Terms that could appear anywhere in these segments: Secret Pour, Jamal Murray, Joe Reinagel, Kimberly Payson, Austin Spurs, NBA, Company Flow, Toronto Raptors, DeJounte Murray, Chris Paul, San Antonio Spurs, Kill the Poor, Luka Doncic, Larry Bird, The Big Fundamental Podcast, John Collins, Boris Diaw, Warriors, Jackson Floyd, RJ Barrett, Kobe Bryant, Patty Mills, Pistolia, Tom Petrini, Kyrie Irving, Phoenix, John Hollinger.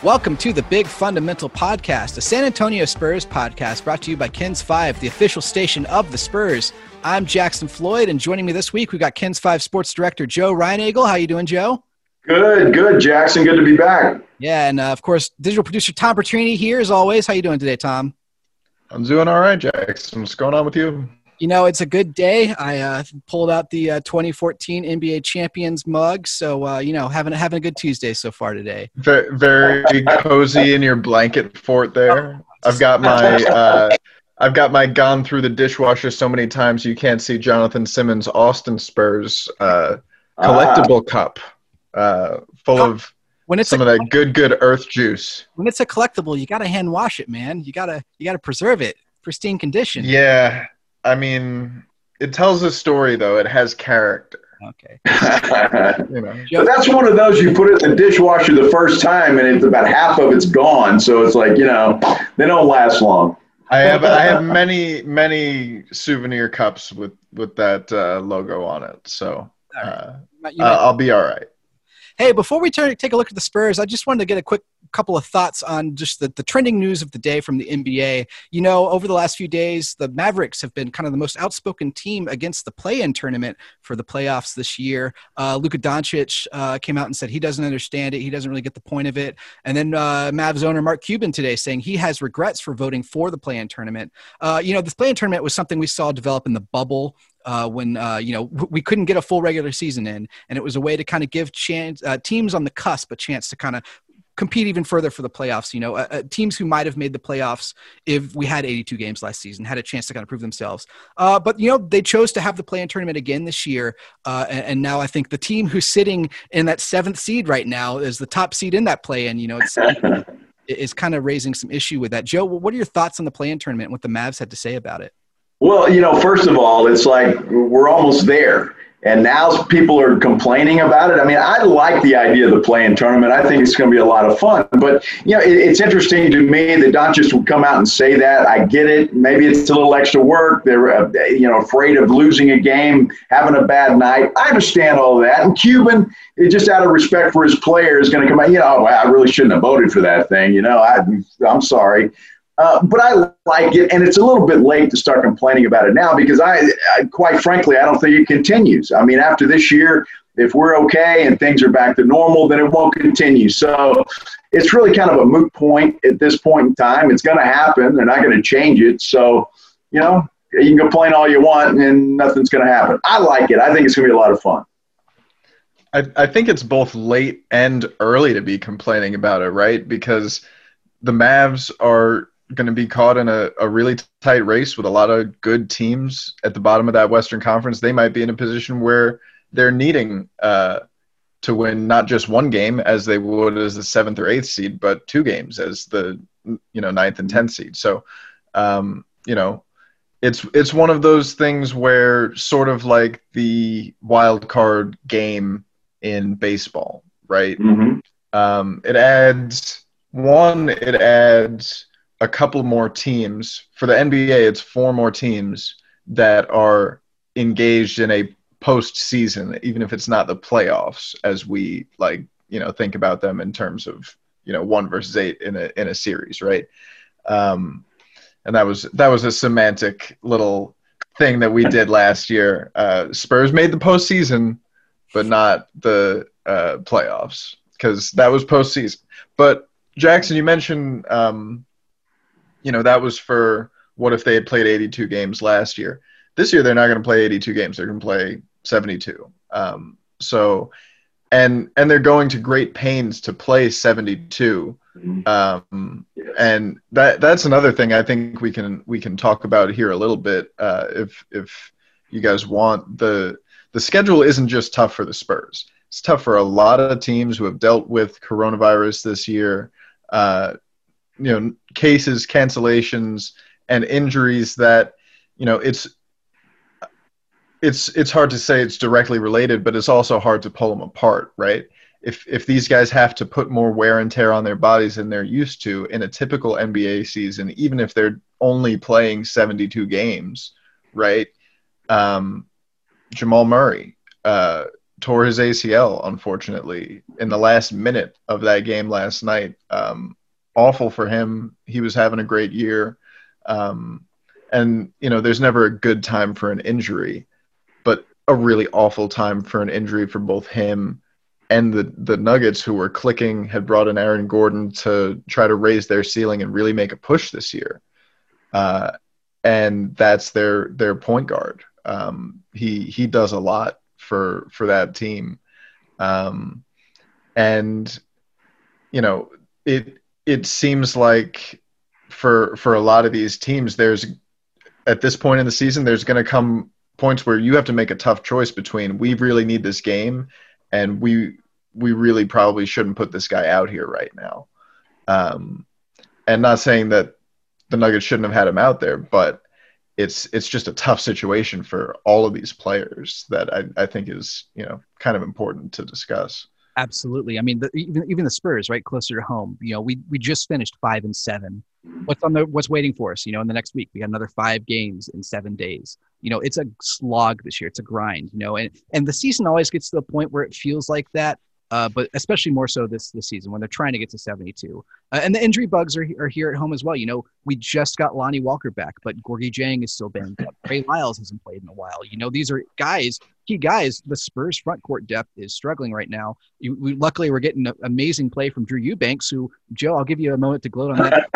Welcome to The Big Fundamental Podcast, a San Antonio Spurs podcast brought to you by Kens 5, the official station of the Spurs. I'm Jackson Floyd, and joining me this week, we've got Kens 5 sports director Joe Reinagel. How you doing, Joe? Good, Jackson. Good to be back. Yeah, and of course, digital producer Tom Petrini here as always. How you doing today, Tom? I'm doing all right, Jackson. What's going on with you? You know, it's a good day. I pulled out the 2014 NBA Champions mug. So, you know, having a good Tuesday so far today. Very cozy in your blanket fort there. I've got my gone through the dishwasher so many times you can't see Jonathan Simmons' Austin Spurs collectible cup full of when it's some of that good earth juice. When it's a collectible, you got to hand wash it, man. You got to preserve it. Pristine condition. Yeah. I mean, it tells a story, though. It has character. Okay. You know. But that's one of those you put it in the dishwasher the first time, and it's about half of it's gone. So it's like, you know, they don't last long. I have many souvenir cups with that logo on it. So I'll be all right. Hey, before we take a look at the Spurs, I just wanted to get a quick couple of thoughts on just the trending news of the day from the NBA. You know, over the last few days, the Mavericks have been kind of the most outspoken team against the play-in tournament for the playoffs this year. Luka Doncic came out and said he doesn't understand it. He doesn't really get the point of it. And then Mavs owner Mark Cuban today saying he has regrets for voting for the play-in tournament. You know, this play-in tournament was something we saw develop in the bubble when, you know, we couldn't get a full regular season in, and it was a way to kind of give teams on the cusp a chance to kind of compete even further for the playoffs. You know, teams who might have made the playoffs if we had 82 games last season had a chance to kind of prove themselves. But, you know, they chose to have the play-in tournament again this year, and now I think the team who's sitting in that seventh seed right now is the top seed in that play-in. You know, it's kind of raising some issue with that. Joe, what are your thoughts on the play-in tournament and what the Mavs had to say about it? Well, you know, first of all, it's like we're almost there, and now people are complaining about it. I mean, I like the idea of the play-in tournament. I think it's going to be a lot of fun. But, you know, it's interesting to me that Doncic would come out and say that. I get it. Maybe it's a little extra work. They're, you know, afraid of losing a game, having a bad night. I understand all that. And Cuban, just out of respect for his player, is going to come out, you know, I really shouldn't have voted for that thing. You know, I'm sorry. But I like it, and it's a little bit late to start complaining about it now because I quite frankly, I don't think it continues. I mean, after this year, if we're okay and things are back to normal, then it won't continue. So it's really kind of a moot point at this point in time. It's going to happen. They're not going to change it. So, you know, you can complain all you want, and nothing's going to happen. I like it. I think it's going to be a lot of fun. I think it's both late and early to be complaining about it, right? Because the Mavs are – going to be caught in a really tight race with a lot of good teams at the bottom of that Western Conference. They might be in a position where they're needing to win not just one game as they would as the 7th or 8th seed, but two games as the, you know, 9th and 10th seed. So, you know, it's one of those things where sort of like the wild card game in baseball, right? Mm-hmm. It adds a couple more teams. For the NBA, it's four more teams that are engaged in a postseason, even if it's not the playoffs, as we like, you know, think about them in terms of, you know, 1 versus 8 in a series, right? And that was a semantic little thing that we did last year. Spurs made the postseason, but not the playoffs because that was postseason. But Jackson, you mentioned. You know, that was for what if they had played 82 games last year. This year, they're not going to play 82 games. They're going to play 72. So they're going to great pains to play 72. And that's another thing I think we can talk about here a little bit if you guys want. The schedule isn't just tough for the Spurs. It's tough for a lot of teams who have dealt with coronavirus this year. You know, cases, cancellations, and injuries that, you know, it's hard to say it's directly related, but it's also hard to pull them apart, right? If these guys have to put more wear and tear on their bodies than they're used to in a typical NBA season, even if they're only playing 72 games, right? Jamal Murray, tore his ACL, unfortunately, in the last minute of that game last night. Awful for him. He was having a great year. And, you know, there's never a good time for an injury, but a really awful time for an injury for both him and the Nuggets, who were clicking, had brought in Aaron Gordon to try to raise their ceiling and really make a push this year. And that's their point guard. He does a lot for that team. And, you know, it seems like for a lot of these teams, there's at this point in the season, there's going to come points where you have to make a tough choice between, we really need this game, and we really probably shouldn't put this guy out here right now. And not saying that the Nuggets shouldn't have had him out there, but it's just a tough situation for all of these players that I think is, you know, kind of important to discuss. Absolutely. I mean, even the Spurs, right, closer to home. You know, we just finished 5-7. What's waiting for us? You know, in the next week, we got another 5 games in 7 days. You know, it's a slog this year. It's a grind, you know, and the season always gets to the point where it feels like that, but especially more so this season when they're trying to get to 72. And the injury bugs are here at home as well. You know, we just got Lonnie Walker back, but Gorgui Dieng is still banged up. Trey Lyles hasn't played in a while. You know, these are key guys, the Spurs front court depth is struggling right now. Luckily, we're getting amazing play from Drew Eubanks, who, Joe, I'll give you a moment to gloat on that.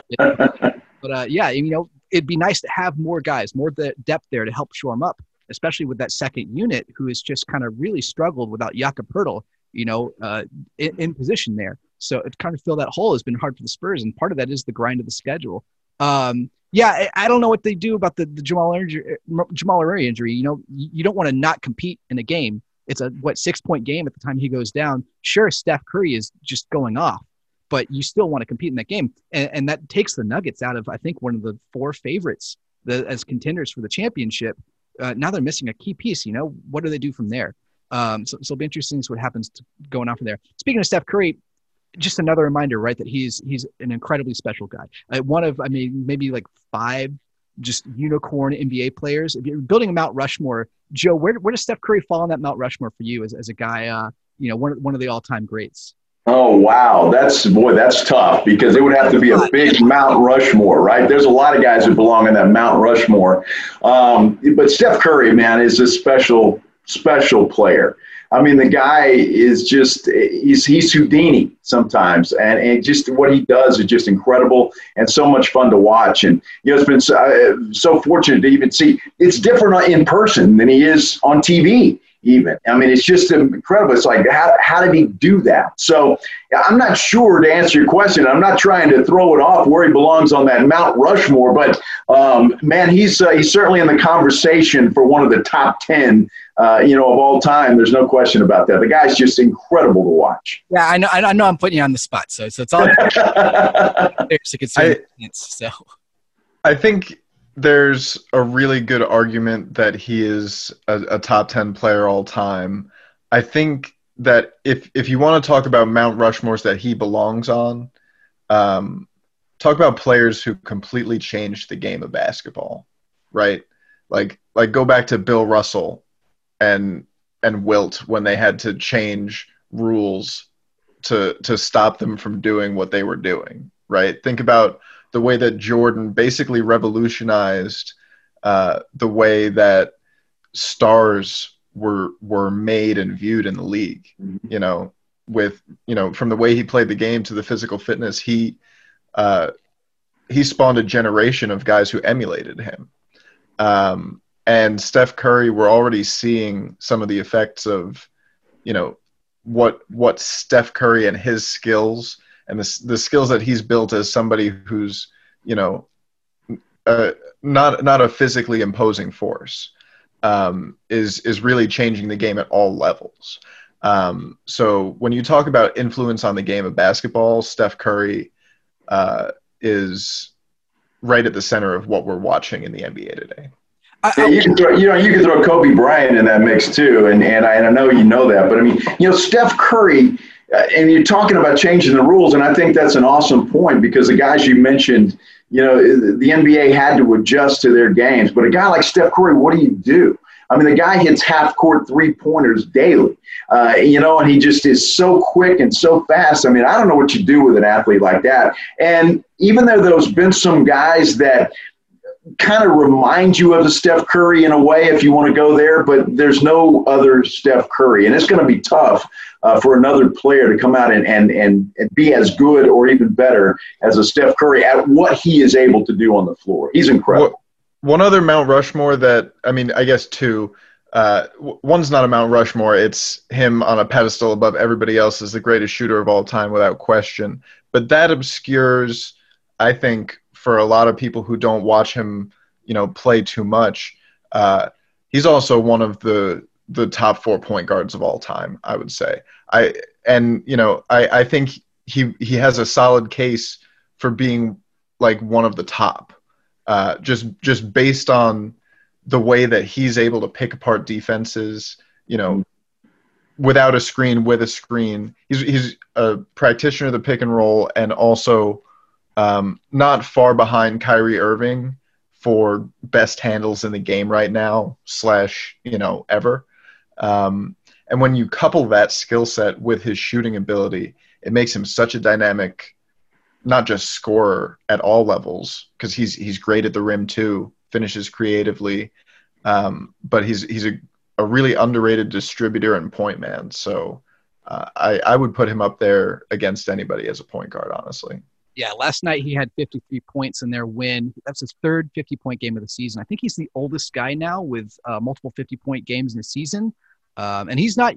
But yeah, you know, it'd be nice to have more guys, more the depth there to help shore them up, especially with that second unit who has just kind of really struggled without Jakob Poeltl, you know, in position there. So it kind of fill that hole has been hard for the Spurs, and part of that is the grind of the schedule. Yeah, I don't know what they do about the Jamal Murray injury. You know, you don't want to not compete in a game. It's a 6-point game at the time he goes down. Sure, Steph Curry is just going off, but you still want to compete in that game. And that takes the Nuggets out of, I think, one of the 4 favorites as contenders for the championship. Now they're missing a key piece, you know. What do they do from there? So it'll be interesting to see what happens going on from there. Speaking of Steph Curry, just another reminder, right, that he's an incredibly special guy. Maybe like 5 just unicorn NBA players. If you're building a Mount Rushmore, Joe, where does Steph Curry fall on that Mount Rushmore for you as a guy, you know, one of the all-time greats? Oh, wow. That's tough, because it would have to be a big Mount Rushmore, right? There's a lot of guys that belong in that Mount Rushmore. But Steph Curry, man, is a special player. I mean, the guy is just, he's Houdini sometimes, and just what he does is just incredible and so much fun to watch. And, you know, it's been so fortunate to even see. It's different in person than he is on TV even. I mean, it's just incredible. It's like, how did he do that? So I'm not sure, to answer your question, I'm not trying to throw it off where he belongs on that Mount Rushmore, but man, he's certainly in the conversation for one of the top 10, you know, of all time. There's no question about that. The guy's just incredible to watch. Yeah, I know I'm putting you on the spot, so it's all I think there's a really good argument that he is a top 10 player all time. I think that if you want to talk about Mount Rushmores that he belongs on, talk about players who completely changed the game of basketball, right? Like go back to Bill Russell and Wilt when they had to change rules to stop them from doing what they were doing, right? Think about the way that Jordan basically revolutionized the way that stars were made and viewed in the league, you know, with, you know, from the way he played the game to the physical fitness, he spawned a generation of guys who emulated him. And Steph Curry, we're already seeing some of the effects of, you know, what Steph Curry and his skills and the skills that he's built as somebody who's, you know, not a physically imposing force, is really changing the game at all levels. So when you talk about influence on the game of basketball, Steph Curry is right at the center of what we're watching in the NBA today. Yeah, you can throw Kobe Bryant in that mix too, and I know you know that, but I mean, you know, Steph Curry. And you're talking about changing the rules, and I think that's an awesome point, because the guys you mentioned, you know, the NBA had to adjust to their games. But a guy like Steph Curry, what do you do? I mean, the guy hits half-court three-pointers daily, and he just is so quick and so fast. I mean, I don't know what you do with an athlete like that. And even though there's been some guys that kind of remind you of the Steph Curry in a way if you want to go there, but there's no other Steph Curry. And it's going to be tough for another player to come out and be as good or even better as a Steph Curry at what he is able to do on the floor. He's incredible. Well, one other Mount Rushmore that, I mean, I guess two. One's not a Mount Rushmore. It's him on a pedestal above everybody else as the greatest shooter of all time without question. But that obscures, I think, for a lot of people who don't watch him, play too much. He's also one of the top 4 point guards of all time, I would say. I think he has a solid case for being like one of the top, just based on the way that he's able to pick apart defenses, without a screen, with a screen. He's a practitioner of the pick and roll, and also not far behind Kyrie Irving for best handles in the game right now / ever. And when you couple that skill set with his shooting ability, it makes him such a dynamic, not just scorer at all levels, because he's great at the rim too, finishes creatively, but he's a really underrated distributor and point man. So I would put him up there against anybody as a point guard, honestly. Yeah, last night he had 53 points in their win. That's his third 50-point game of the season. I think he's the oldest guy now with multiple 50-point games in a season, and he's not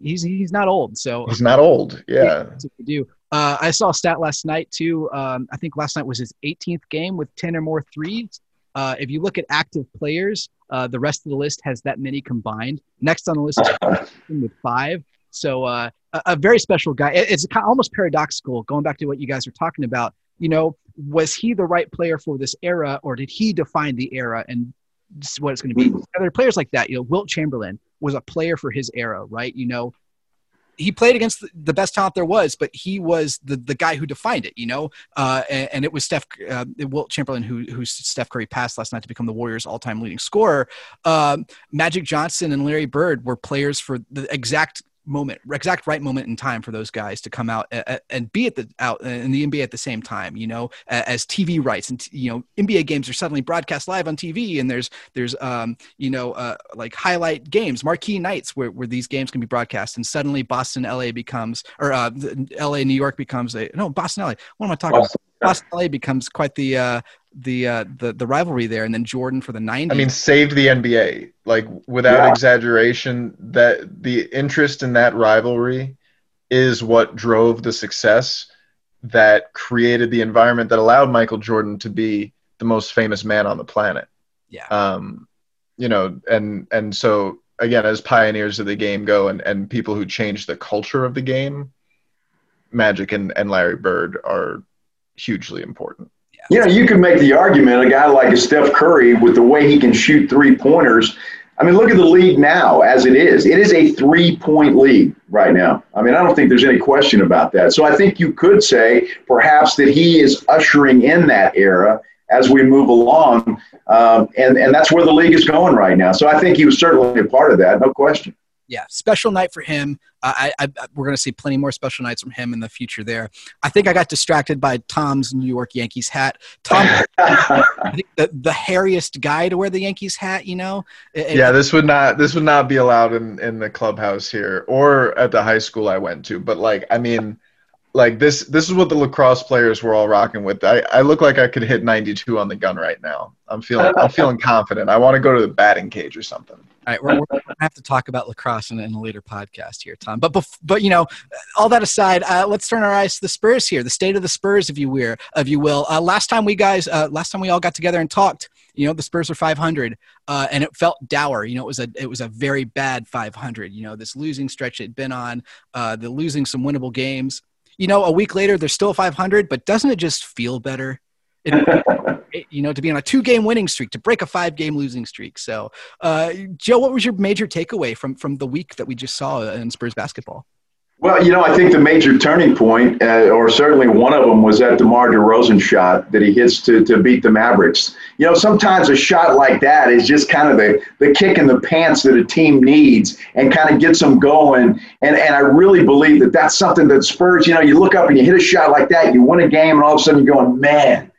old. So he's not old. Yeah, that's what we do. I saw a stat last night too. I think last night was his 18th game with 10 or more threes. If you look at active players, the rest of the list has that many combined. Next on the list is with 5. So a very special guy. It's almost paradoxical, going back to what you guys were talking about. Was he the right player for this era, or did he define the era and what it's going to be? Other players like that, Wilt Chamberlain was a player for his era, right? He played against the best talent there was, but he was the guy who defined it, and it was Wilt Chamberlain who Steph Curry passed last night to become the Warriors' all-time leading scorer. Magic Johnson and Larry Bird were players for the exact right moment in time for those guys to come out and be out in the NBA at the same time, as TV rights, and NBA games are suddenly broadcast live on TV, and there's like highlight games, marquee nights where these games can be broadcast, and suddenly Boston LA becomes quite the rivalry there, and then Jordan for the 90s. I mean, saved the NBA, like, without exaggeration. That the interest in that rivalry is what drove the success that created the environment that allowed Michael Jordan to be the most famous man on the planet. Yeah. And so again, as pioneers of the game go, and people who changed the culture of the game, Magic and Larry Bird are hugely important. You can make the argument, a guy like Steph Curry, with the way he can shoot three-pointers. I mean, look at the league now as it is. It is a three-point league right now. I mean, I don't think there's any question about that. So I think you could say perhaps that he is ushering in that era as we move along, and that's where the league is going right now. So I think he was certainly a part of that, no question. Yeah, special night for him. We're going to see plenty more special nights from him in the future there. I think I got distracted by Tom's New York Yankees hat. Tom, I think the hairiest guy to wear the Yankees hat, This would not be allowed in the clubhouse here or at the high school I went to. But, this is what the lacrosse players were all rocking with. I look like I could hit 92 on the gun right now. I'm feeling confident. I want to go to the batting cage or something. All right, we're going to have to talk about lacrosse in a later podcast here, Tom. But all that aside, let's turn our eyes to the Spurs here, the state of the Spurs, if you will. Last time we all got together and talked, the Spurs are 500, and it felt dour. It was a very bad 500. This losing stretch they'd been on, they're losing some winnable games. A week later, they're still 500, but doesn't it just feel better? To be on a 2-game winning streak, to break a 5-game losing streak. So, Joe, what was your major takeaway from the week that we just saw in Spurs basketball? Well, you know, I think the major turning point, or certainly one of them, was that DeMar DeRozan shot that he hits to beat the Mavericks. You know, sometimes a shot like that is just kind of the kick in the pants that a team needs and kind of gets them going. And I really believe that that's something that Spurs, you know, you look up and you hit a shot like that, you win a game, and all of a sudden you're going, man,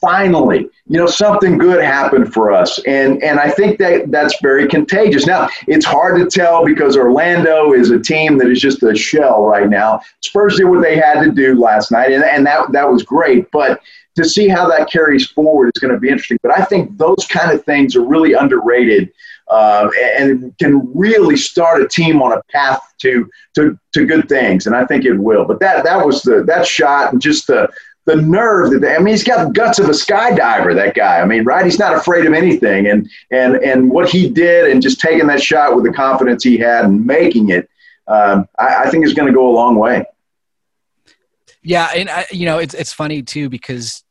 finally, you know, something good happened for us. And I think that that's very contagious. Now, it's hard to tell because Orlando is a team that is just a shell right now. Spurs did what they had to do last night, and that was great. But to see how that carries forward is going to be interesting. But I think those kind of things are really underrated and can really start a team on a path to good things. And I think it will. But that was that shot and just the nerve that they, I mean, he's got the guts of a skydiver, that guy. I mean, right. He's not afraid of anything. And what he did and just taking that shot with the confidence he had and making it, I think is going to go a long way. Yeah. And you know, it's funny too, because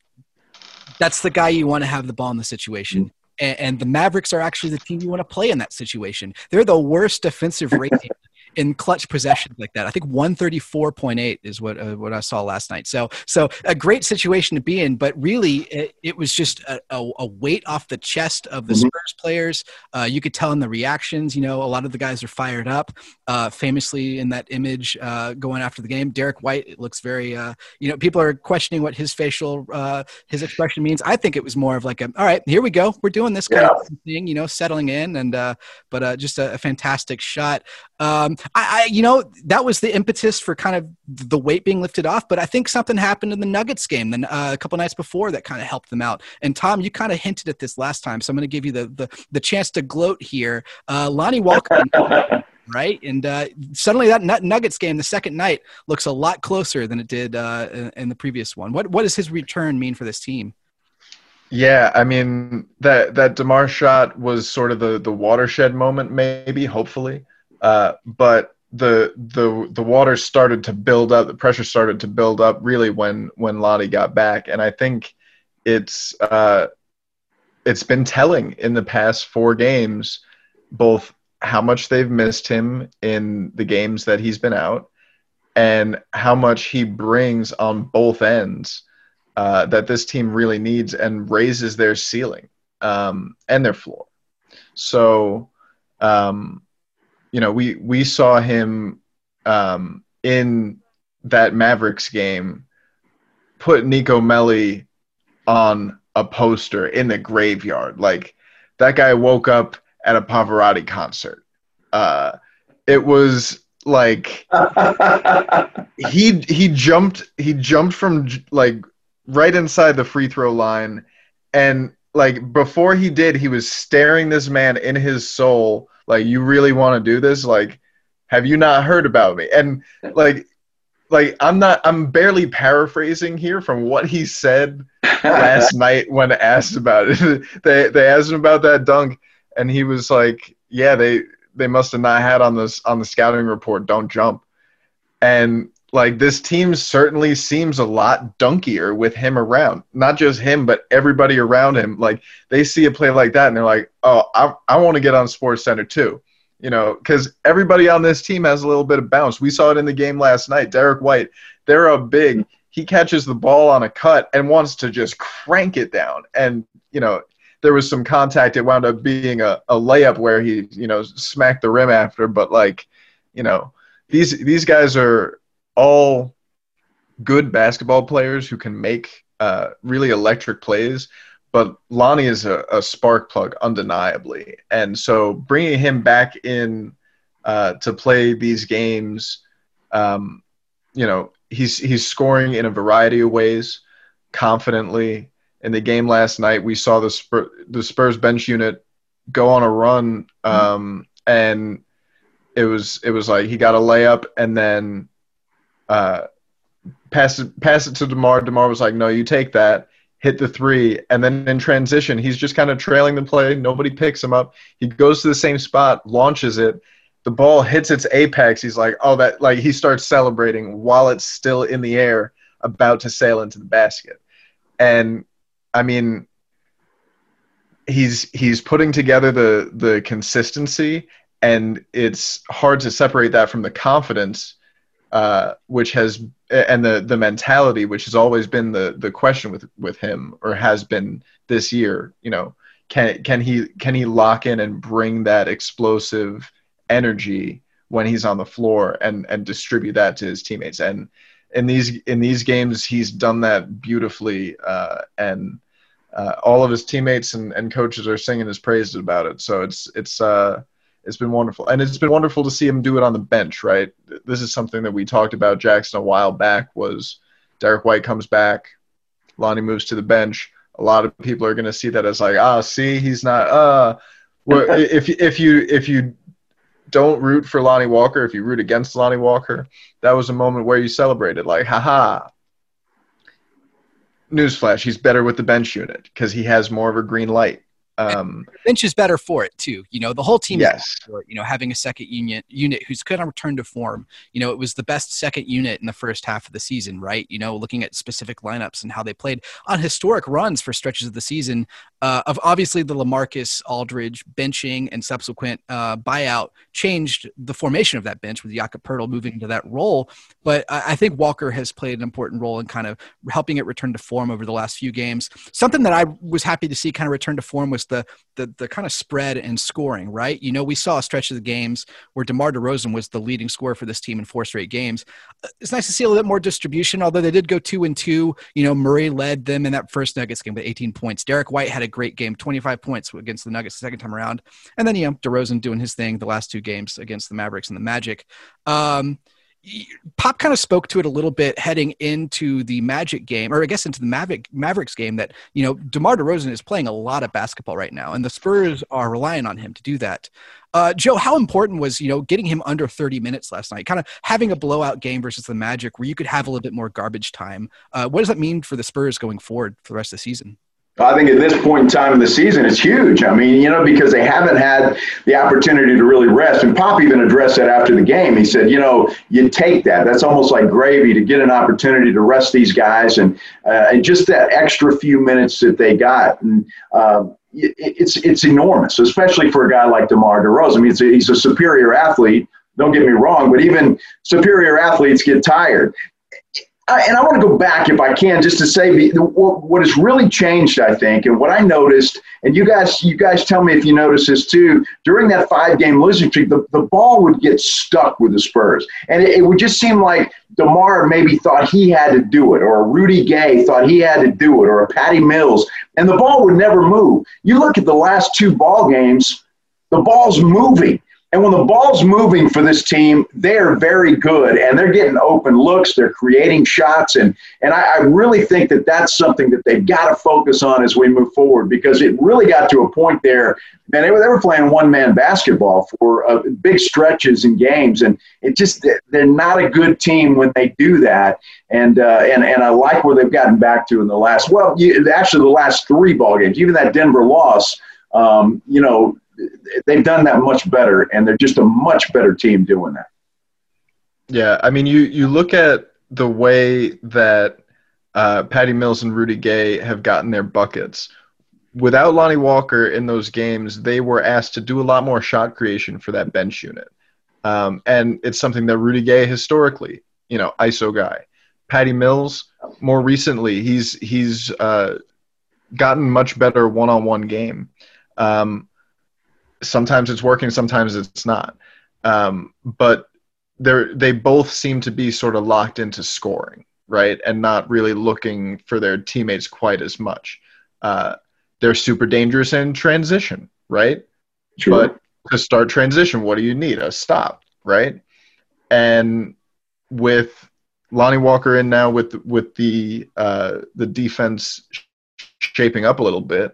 that's the guy you want to have the ball in the situation. And the Mavericks are actually the team you want to play in that situation. They're the worst defensive rating in clutch possessions like that. I think 134.8 is what I saw last night. So a great situation to be in, but really it was just a weight off the chest of the Spurs players. You could tell in the reactions, you know, a lot of the guys are fired up. Famously in that image going after the game, Derek White, it looks very, you know, people are questioning what his facial, his expression means. I think it was more of like, all right, here we go. We're doing this kind of thing, you know, settling in and, but just a fantastic shot. I you know, that was the impetus for kind of the weight being lifted off, but I think something happened in the Nuggets game then a couple nights before that kind of helped them out. And Tom, you kind of hinted at this last time, so I'm going to give you the chance to gloat here. Lonnie Walker, right? And suddenly that Nuggets game, the second night, looks a lot closer than it did in the previous one. What does his return mean for this team? Yeah, I mean, that DeMar shot was sort of the watershed moment, maybe, hopefully. But the water started to build up, the pressure started to build up really when Lonnie got back. And I think it's been telling in the past four games, both how much they've missed him in the games that he's been out and how much he brings on both ends that this team really needs and raises their ceiling and their floor. So, you know, we saw him in that Mavericks game put Nico Melli on a poster in the graveyard. Like, that guy woke up at a Pavarotti concert. It was like he jumped from like right inside the free throw line, and like before he did, he was staring this man in his soul. Like, you really want to do this? Like, have you not heard about me? And like I'm barely paraphrasing here from what he said last night when asked about it. They asked him about that dunk, and he was like, "Yeah, they must have not had on the scouting report. Don't jump." And like, this team certainly seems a lot dunkier with him around. Not just him, but everybody around him. Like, they see a play like that, and they're like, oh, I want to get on SportsCenter too. You know, because everybody on this team has a little bit of bounce. We saw it in the game last night. Derek White, they're up big. He catches the ball on a cut and wants to just crank it down. And, you know, there was some contact. It wound up being a layup where he, you know, smacked the rim after. But, like, you know, these guys are – all good basketball players who can make really electric plays, but Lonnie is a spark plug, undeniably. And so bringing him back in to play these games, you know, he's scoring in a variety of ways, confidently. In the game last night, we saw the Spurs bench unit go on a run, and it was like he got a layup and then pass it to DeMar. DeMar was like, no, you take that, hit the three, and then in transition, he's just kind of trailing the play. Nobody picks him up. He goes to the same spot, launches it. The ball hits its apex. He's like, oh, that, like, he starts celebrating while it's still in the air, about to sail into the basket. And I mean, he's putting together the consistency, and it's hard to separate that from the confidence which has, and the mentality, which has always been the question with him, or has been this year, you know, can he lock in and bring that explosive energy when he's on the floor and distribute that to his teammates. And in these games, he's done that beautifully. And all of his teammates and coaches are singing his praises about it. So it's been wonderful. And it's been wonderful to see him do it on the bench, right? This is something that we talked about, Jackson, a while back, was Derek White comes back, Lonnie moves to the bench. A lot of people are going to see that as like, see, he's not, if you don't root for Lonnie Walker, if you root against Lonnie Walker, that was a moment where you celebrated, like, haha. Newsflash, he's better with the bench unit because he has more of a green light. Bench is better for it too. You know, the whole team is better for it. You know, having a second unit who's kind of returned to form. You know, it was the best second unit in the first half of the season, right? You know, looking at specific lineups and how they played on historic runs for stretches of the season, of obviously the LaMarcus Aldridge benching and subsequent buyout changed the formation of that bench with Jakob Poeltl moving into that role. But I think Walker has played an important role in kind of helping it return to form over the last few games. Something that I was happy to see kind of return to form was the kind of spread and scoring, right? You know, we saw a stretch of the games where DeMar DeRozan was the leading scorer for this team in four straight games. It's nice to see a little bit more distribution, although they did go 2-2. You know, Murray led them in that first Nuggets game with 18 points. Derek White had a great game, 25 points against the Nuggets the second time around. And then, you know, DeRozan doing his thing the last two games against the Mavericks and the Magic. Pop kind of spoke to it a little bit heading into the Magic game, or I guess into the Mavericks game, that, you know, DeMar DeRozan is playing a lot of basketball right now, and the Spurs are relying on him to do that. Joe, how important was, you know, getting him under 30 minutes last night, kind of having a blowout game versus the Magic where you could have a little bit more garbage time? What does that mean for the Spurs going forward for the rest of the season? I think at this point in time of the season, it's huge. I mean, you know, because they haven't had the opportunity to really rest. And Pop even addressed that after the game. He said, you know, you take that. That's almost like gravy to get an opportunity to rest these guys and just that extra few minutes that they got. And it's enormous, especially for a guy like DeMar DeRozan. I mean, he's a superior athlete. Don't get me wrong, but even superior athletes get tired. And I want to go back, if I can, just to say what has really changed, I think, and what I noticed, and you guys tell me if you notice this too, during that 5-game losing streak, the ball would get stuck with the Spurs. And it would just seem like DeMar maybe thought he had to do it, or Rudy Gay thought he had to do it, or Patty Mills, and the ball would never move. You look at the last two ball games, the ball's moving. And when the ball's moving for this team, they are very good, and they're getting open looks. They're creating shots, and I really think that that's something that they've got to focus on as we move forward, because it really got to a point there, man, they were playing one-man basketball for big stretches in games, and it just they're not a good team when they do that, and I like where they've gotten back to in the last – well, actually the last three ball games, even that Denver loss, you know, they've done that much better, and they're just a much better team doing that. Yeah, I mean, you look at the way that Patty Mills and Rudy Gay have gotten their buckets. Without Lonnie Walker in those games, they were asked to do a lot more shot creation for that bench unit. And it's something that Rudy Gay historically, you know, ISO guy. Patty Mills, more recently, he's gotten much better one-on-one game. Sometimes it's working, sometimes it's not. But they both seem to be sort of locked into scoring, right, and not really looking for their teammates quite as much. They're super dangerous in transition, right? True. But to start transition, what do you need? A stop, right? And with Lonnie Walker in now, with the defense shaping up a little bit,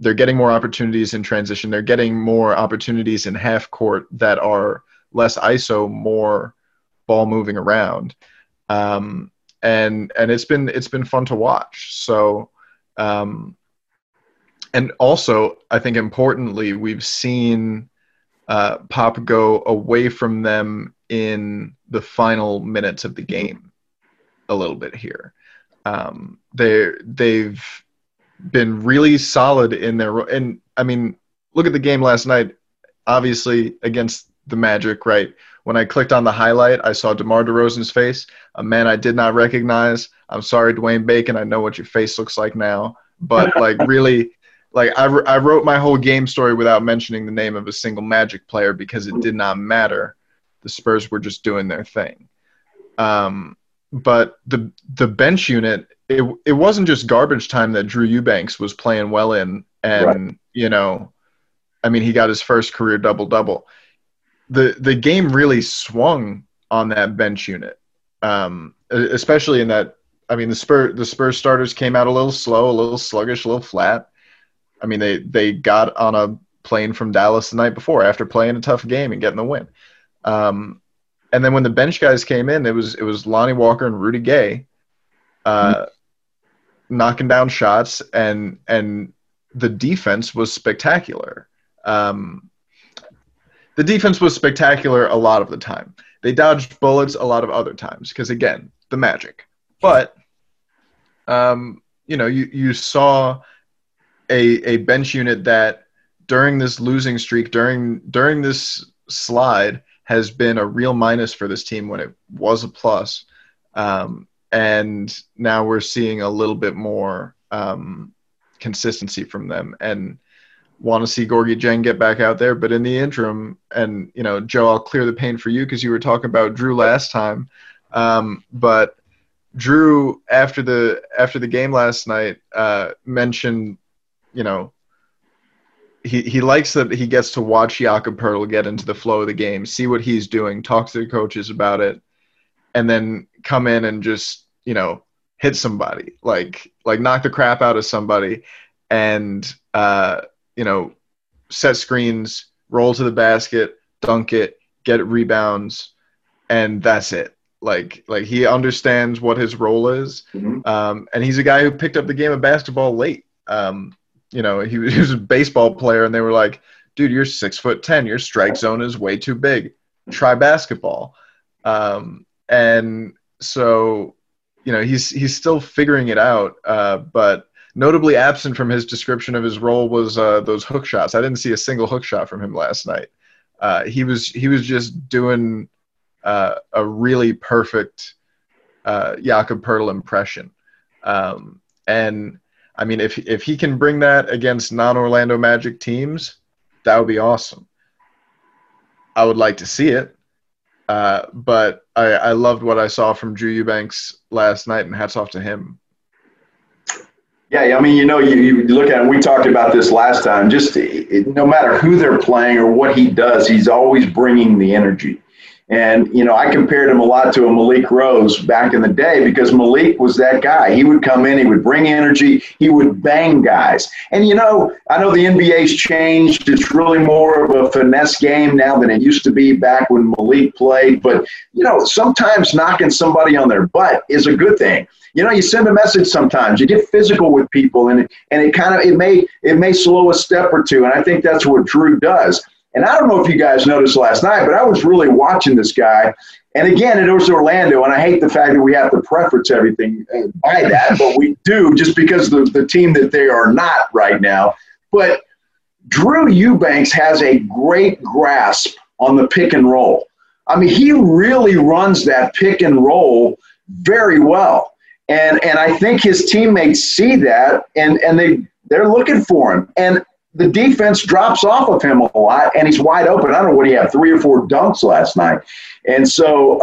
they're getting more opportunities in transition. They're getting more opportunities in half court that are less ISO, more ball moving around. And it's been fun to watch. So, and also I think importantly, we've seen Pop go away from them in the final minutes of the game a little bit here. They've been really solid in their, and I mean, look at the game last night, obviously against the Magic, right? When I clicked on the highlight, I saw DeMar DeRozan's face, a man I did not recognize. I'm sorry, Dwayne Bacon, I know what your face looks like now. But, like, really, like, I wrote my whole game story without mentioning the name of a single Magic player because it did not matter. The Spurs were just doing their thing. But the bench unit, it wasn't just garbage time that Drew Eubanks was playing well in. And, you know, I mean, he got his first career double-double. The game really swung on that bench unit, especially in that, I mean, the Spurs starters came out a little slow, a little sluggish, a little flat. I mean, they got on a plane from Dallas the night before after playing a tough game and getting the win. And then when the bench guys came in, it was Lonnie Walker and Rudy Gay knocking down shots, and the defense was spectacular. The defense was spectacular a lot of the time. They dodged bullets a lot of other times because, again, the Magic. But, you know, you saw a bench unit that during this losing streak, during this slide, has been a real minus for this team when it was a plus. And now we're seeing a little bit more consistency from them. And want to see Gorgui Dieng get back out there. But in the interim, and, you know, Joe, I'll clear the pain for you because you were talking about Drew last time. But Drew, after the game last night, mentioned, you know, he likes that he gets to watch Jakob Poeltl get into the flow of the game, see what he's doing, talk to the coaches about it, and then come in and just, you know, hit somebody, like knock the crap out of somebody, and you know, set screens, roll to the basket, dunk it, get rebounds, and that's it. Like he understands what his role is, and he's a guy who picked up the game of basketball late. You know, he was a baseball player, and they were like, "Dude, you're 6'10". Your strike zone is way too big. Try basketball." And so, you know, he's still figuring it out. But notably absent from his description of his role was those hook shots. I didn't see a single hook shot from him last night. He was just doing a really perfect Jakob Poeltl impression. And, I mean, if he can bring that against non-Orlando Magic teams, that would be awesome. I would like to see it. But I loved what I saw from Drew Eubanks last night, and hats off to him. Yeah, I mean, you know, you look at it, we talked about this last time, just no matter who they're playing or what he does, he's always bringing the energy. And, you know, I compared him a lot to a Malik Rose back in the day because Malik was that guy. He would come in, he would bring energy, he would bang guys. And, you know, I know the NBA's changed. It's really more of a finesse game now than it used to be back when Malik played. But, you know, sometimes knocking somebody on their butt is a good thing. You know, you send a message sometimes. You get physical with people, and it kind of it may slow a step or two. And I think that's what Drew does. And I don't know if you guys noticed last night, but I was really watching this guy. And again, it was Orlando, and I hate the fact that we have to preference everything by that, but we do just because of the team that they are not right now. But Drew Eubanks has a great grasp on the pick and roll. I mean, he really runs that pick and roll very well. And I think his teammates see that, and they're looking for him. And the defense drops off of him a lot, and he's wide open. I don't know what he had, 3 or 4 dunks last night. And so,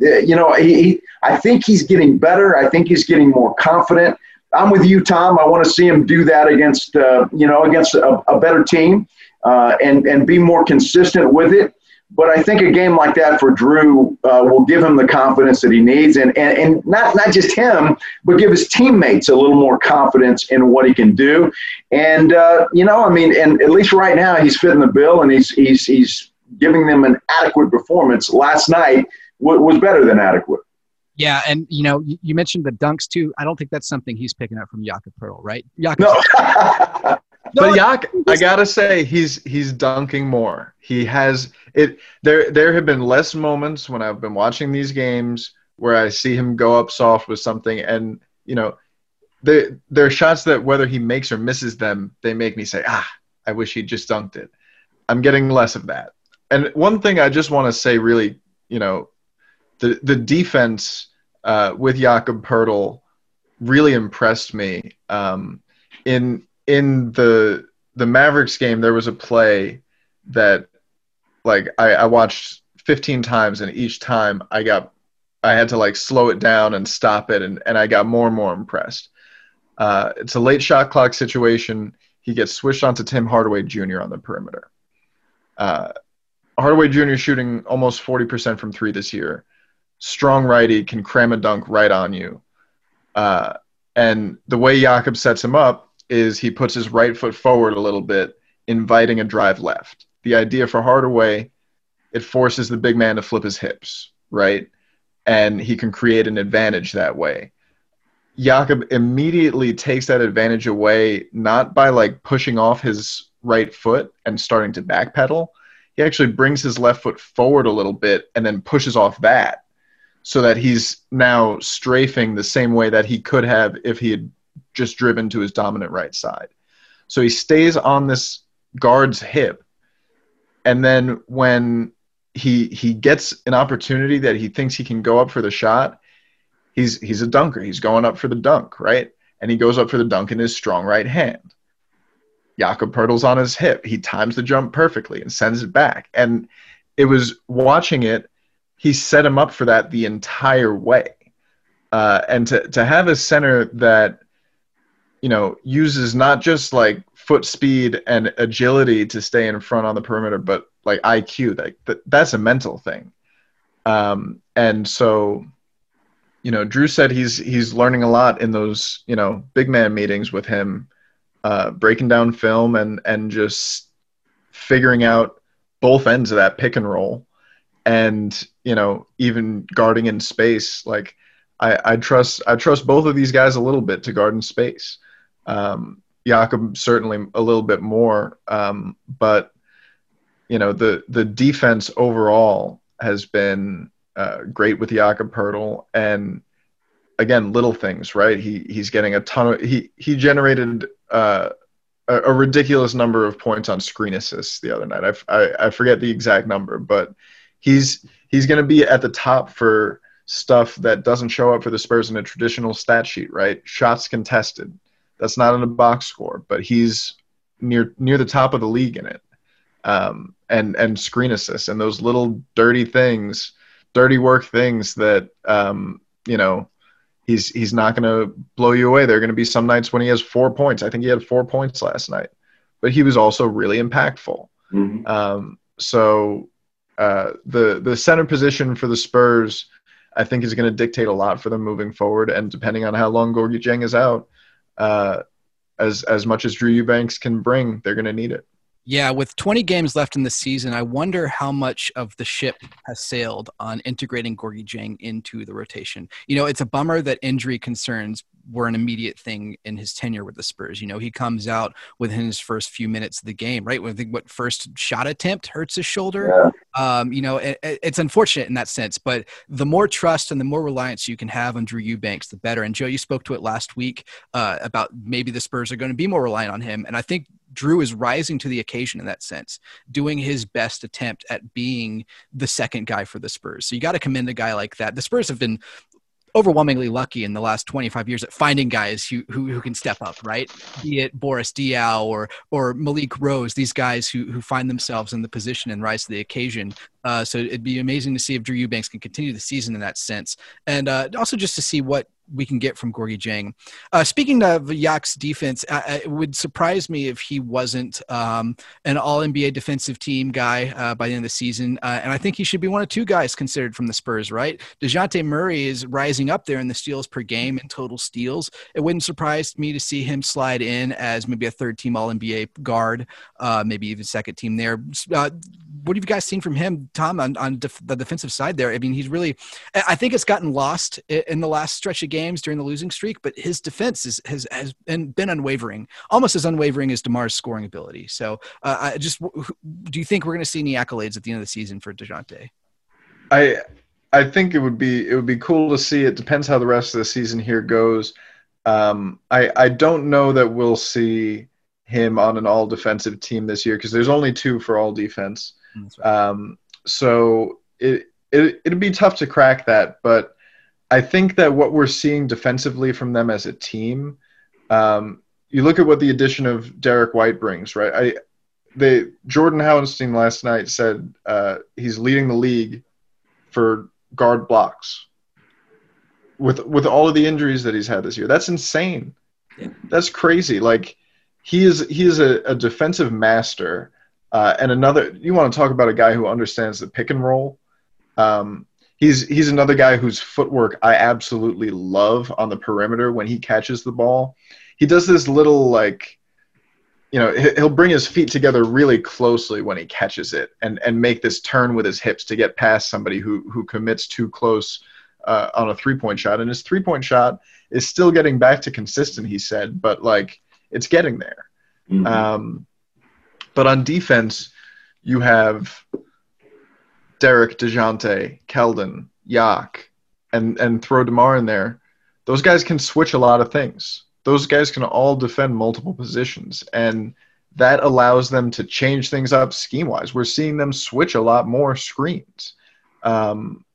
you know, I think he's getting better. I think he's getting more confident. I'm with you, Tom. I want to see him do that against, you know, against a better team and be more consistent with it. But I think a game like that for Drew will give him the confidence that he needs, and not just him, but give his teammates a little more confidence in what he can do. And you know, I mean, and at least right now he's fitting the bill, and he's giving them an adequate performance. Last night was better than adequate. Yeah, and you know, you mentioned the dunks too. I don't think that's something he's picking up from Jakob Poeltl, right? No. But I gotta say, he's dunking more. He has it. There have been less moments when I've been watching these games where I see him go up soft with something, and you know, there are shots that whether he makes or misses them, they make me say, I wish he just dunked it. I'm getting less of that. And one thing I just want to say, really, you know, the defense with Jakob Poeltl really impressed me. In the Mavericks game, there was a play that, like, I watched 15 times, and each time I had to like slow it down and stop it, and I got more and more impressed. It's a late shot clock situation. He gets switched onto Tim Hardaway Jr. on the perimeter. Hardaway Jr. shooting almost 40% from three this year. Strong righty, can cram a dunk right on you. And the way Jakob sets him up is he puts his right foot forward a little bit, inviting a drive left. The idea for Hardaway, it forces the big man to flip his hips, right? And he can create an advantage that way. Jakob immediately takes that advantage away, not by like pushing off his right foot and starting to backpedal. He actually brings his left foot forward a little bit and then pushes off that, so that he's now strafing the same way that he could have if he had just driven to his dominant right side. So he stays on this guard's hip, and then when he gets an opportunity that he thinks he can go up for the shot, he's a dunker. He's going up for the dunk, right? And he goes up for the dunk in his strong right hand. Jakob Poeltl's on his hip. He times the jump perfectly and sends it back. And it was watching it, he set him up for that the entire way. And to have a center that, you know, uses not just like foot speed and agility to stay in front on the perimeter, but like IQ, like that's a mental thing. And so, you know, Drew said he's learning a lot in those, you know, big man meetings with him, breaking down film and just figuring out both ends of that pick and roll, and, you know, even guarding in space. Like I trust both of these guys a little bit to guard in space. Jakob certainly a little bit more, but you know, the defense overall has been great with Jakob Poeltl. And again, little things, right? He's getting a ton of, he generated a ridiculous number of points on screen assists the other night. I forget the exact number, but he's going to be at the top for stuff that doesn't show up for the Spurs in a traditional stat sheet, right? Shots contested. That's not in a box score, but he's near the top of the league in it. And screen assists and those little dirty things, dirty work things that, you know, he's not going to blow you away. There are going to be some nights when he has 4 points. I think he had 4 points last night, but he was also really impactful. Mm-hmm. So the center position for the Spurs, I think, is going to dictate a lot for them moving forward. And depending on how long Gorgui Dieng is out, as much as Drew Eubanks can bring, they're going to need it. Yeah, with 20 games left in the season, I wonder how much of the ship has sailed on integrating Gorgui Dieng into the rotation. You know, it's a bummer that injury concerns were an immediate thing in his tenure with the Spurs. You know, he comes out within his first few minutes of the game, right? When I think what first shot attempt hurts his shoulder. Yeah. You know, it's unfortunate in that sense, but the more trust and the more reliance you can have on Drew Eubanks, the better. And Joe, you spoke to it last week about maybe the Spurs are going to be more reliant on him. And I think Drew is rising to the occasion in that sense, doing his best attempt at being the second guy for the Spurs. So you got to commend a guy like that. The Spurs have been overwhelmingly lucky in the last 25 years at finding guys who can step up, right? Be it Boris Diaw or Malik Rose, these guys who find themselves in the position and rise to the occasion. So it'd be amazing to see if Drew Eubanks can continue the season in that sense. And also just to see what we can get from Gorgui Dieng. Speaking of Yak's defense, it would surprise me if he wasn't an all-NBA defensive team guy by the end of the season. And I think he should be one of two guys considered from the Spurs, right? DeJounte Murray is rising up there in the steals per game and total steals. It wouldn't surprise me to see him slide in as maybe a third-team all-NBA guard, maybe even second team there. What have you guys seen from him, Tom, on the defensive side there? I mean, he's really – I think it's gotten lost in the last stretch of games during the losing streak, but his defense has been unwavering, almost as unwavering as DeMar's scoring ability. So do you think we're going to see any accolades at the end of the season for DeJounte? I think it would be cool to see. It depends how the rest of the season here goes. I don't know that we'll see him on an all-defensive team this year because there's only two for all defense. That's right. So it'd be tough to crack that, but I think that what we're seeing defensively from them as a team, you look at what the addition of Derek White brings, right? Jordan Hauenstein last night said he's leading the league for guard blocks with all of the injuries that he's had this year. That's insane. Yeah. That's crazy. Like he is a defensive master. And another, you want to talk about a guy who understands the pick and roll. He's another guy whose footwork I absolutely love on the perimeter when he catches the ball. He does this little, like, you know, he'll bring his feet together really closely when he catches it and make this turn with his hips to get past somebody who commits too close on a three-point shot. And his three-point shot is still getting back to consistent, he said, but, like, it's getting there. Mm-hmm. But on defense, you have Derek, DeJounte, Keldon, Yak, and throw DeMar in there. Those guys can switch a lot of things. Those guys can all defend multiple positions, and that allows them to change things up scheme-wise. We're seeing them switch a lot more screens.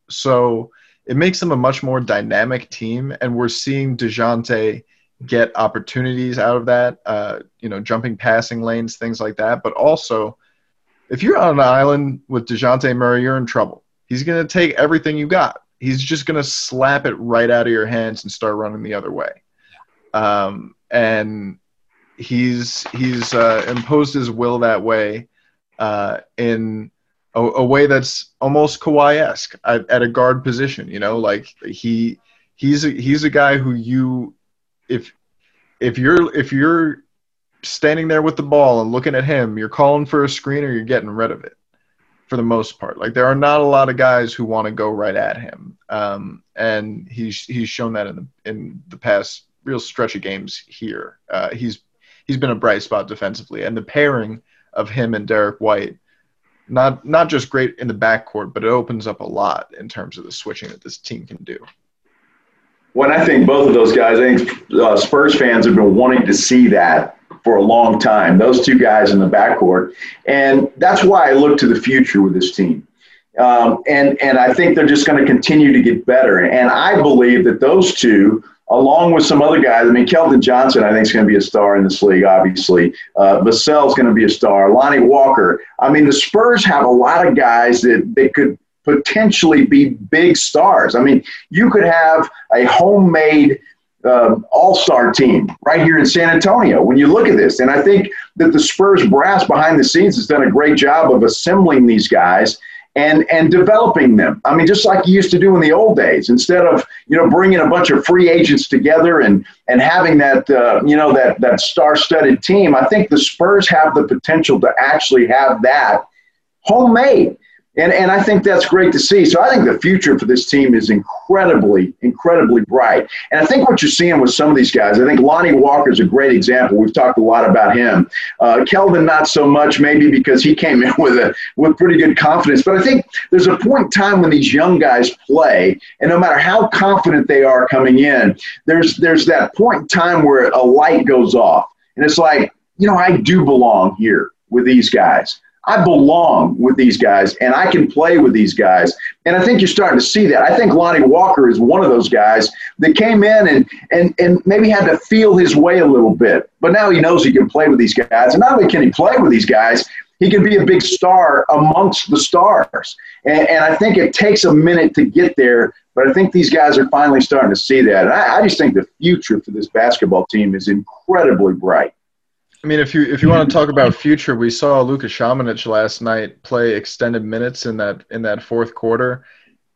So it makes them a much more dynamic team, and we're seeing DeJounte get opportunities out of that, you know, jumping passing lanes, things like that. But also, if you're on an island with DeJounte Murray, you're in trouble. He's going to take everything you got. He's just going to slap it right out of your hands and start running the other way. And he's imposed his will that way in a way that's almost Kawhi-esque at a guard position. You know, like he's a guy who if you're standing there with the ball and looking at him, you're calling for a screen or you're getting rid of it for the most part. Like, there are not a lot of guys who want to go right at him, and he's shown that in the past real stretch of games here. He's been a bright spot defensively, and the pairing of him and Derek White, not just great in the backcourt, but it opens up a lot in terms of the switching that this team can do. Well, and I think both of those guys, I think Spurs fans have been wanting to see that for a long time, those two guys in the backcourt, and that's why I look to the future with this team. And I think they're just going to continue to get better, and I believe that those two, along with some other guys. I mean, Keldon Johnson, I think, is going to be a star in this league, obviously. Vassell's going to be a star. Lonnie Walker. I mean, the Spurs have a lot of guys that they could potentially be big stars. I mean, you could have a homemade all-star team right here in San Antonio when you look at this. And I think that the Spurs brass behind the scenes has done a great job of assembling these guys and developing them. I mean, just like you used to do in the old days, instead of, you know, bringing a bunch of free agents together and having that, you know, that star-studded team. I think the Spurs have the potential to actually have that homemade. And I think that's great to see. So I think the future for this team is incredibly, incredibly bright. And I think what you're seeing with some of these guys, I think Lonnie Walker's a great example. We've talked a lot about him. Keldon, not so much, maybe because he came in with pretty good confidence. But I think there's a point in time when these young guys play, and no matter how confident they are coming in, there's that point in time where a light goes off. And it's like, you know, I do belong here with these guys. I belong with these guys, and I can play with these guys. And I think you're starting to see that. I think Lonnie Walker is one of those guys that came in and maybe had to feel his way a little bit. But now he knows he can play with these guys. And not only can he play with these guys, he can be a big star amongst the stars. And I think it takes a minute to get there, but I think these guys are finally starting to see that. And I just think the future for this basketball team is incredibly bright. I mean, if you want to talk about future, we saw Luka Šamanić last night play extended minutes in that fourth quarter.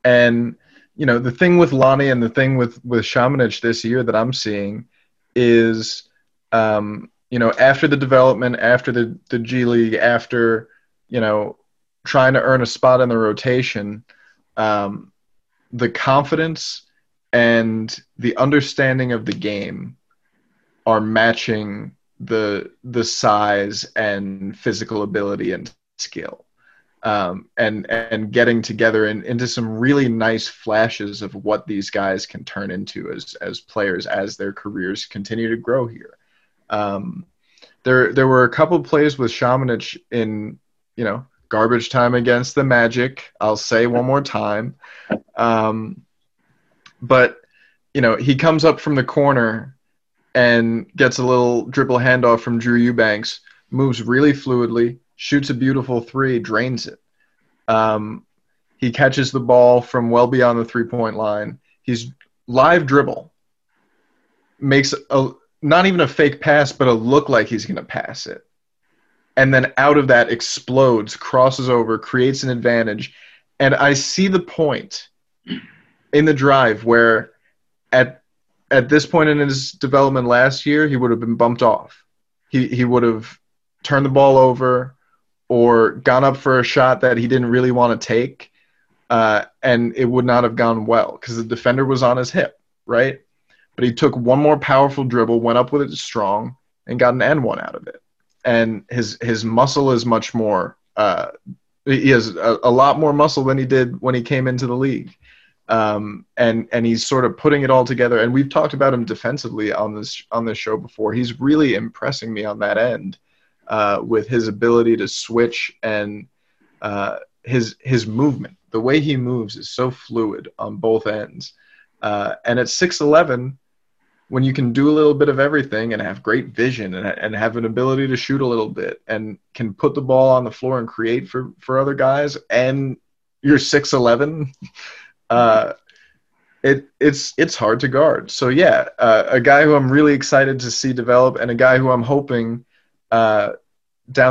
And, you know, the thing with Lonnie and the thing with Šamanić this year that I'm seeing is, you know, after the development, after the G League, after, you know, trying to earn a spot in the rotation, the confidence and the understanding of the game are matching the size and physical ability and skill, and getting together into some really nice flashes of what these guys can turn into as players as their careers continue to grow here. There were a couple of plays with Šamanić in, you know, garbage time against the Magic. I'll say one more time. But, you know, he comes up from the corner and gets a little dribble handoff from Drew Eubanks, moves really fluidly, shoots a beautiful three, drains it. He catches the ball from well beyond the three-point line. He's live dribble. Makes a not even a fake pass, but a look like he's going to pass it. And then out of that explodes, crosses over, creates an advantage. And I see the point in the drive where at this point in his development last year, he would have been bumped off. He would have turned the ball over or gone up for a shot that he didn't really want to take, and it would not have gone well because the defender was on his hip, right? But he took one more powerful dribble, went up with it strong, and got an and one out of it. And his muscle is much more he has a lot more muscle than he did when he came into the league. And he's sort of putting it all together. And we've talked about him defensively on this show before. He's really impressing me on that end with his ability to switch and his movement. The way he moves is so fluid on both ends. And at 6'11", when you can do a little bit of everything and have great vision and have an ability to shoot a little bit and can put the ball on the floor and create for other guys, and you're 6'11", it's hard to guard. So yeah, a guy who I'm really excited to see develop, and a guy who I'm hoping down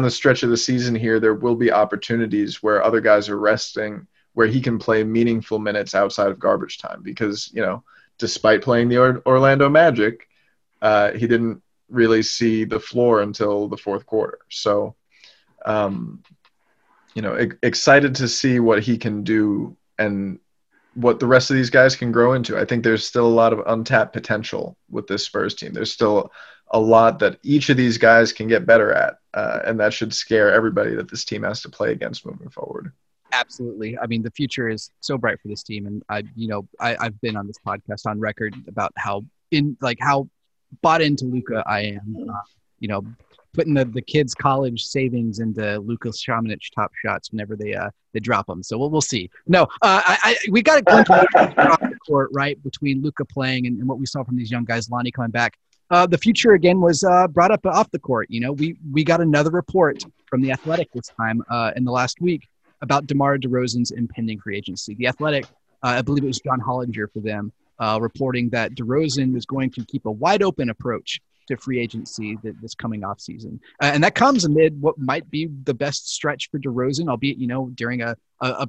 the stretch of the season here, there will be opportunities where other guys are resting, where he can play meaningful minutes outside of garbage time. Because, you know, despite playing the Orlando Magic, he didn't really see the floor until the fourth quarter. So, you know, excited to see what he can do and what the rest of these guys can grow into. I think there's still a lot of untapped potential with this Spurs team. There's still a lot that each of these guys can get better at, and that should scare everybody that this team has to play against moving forward. Absolutely. I mean, the future is so bright for this team, and I've been on this podcast on record about how bought into Luka I am. You know, putting the kids' college savings into Luka Šamanić top shots whenever they drop them. So we'll see. No, we got a glimpse of the court, right, between Luka playing and what we saw from these young guys, Lonnie coming back. The future, again, was brought up off the court. You know, we got another report from The Athletic this time in the last week about DeMar DeRozan's impending free agency. The Athletic, I believe it was John Hollinger for them, reporting that DeRozan was going to keep a wide-open approach to free agency this coming offseason. And that comes amid what might be the best stretch for DeRozan, albeit, you know, during a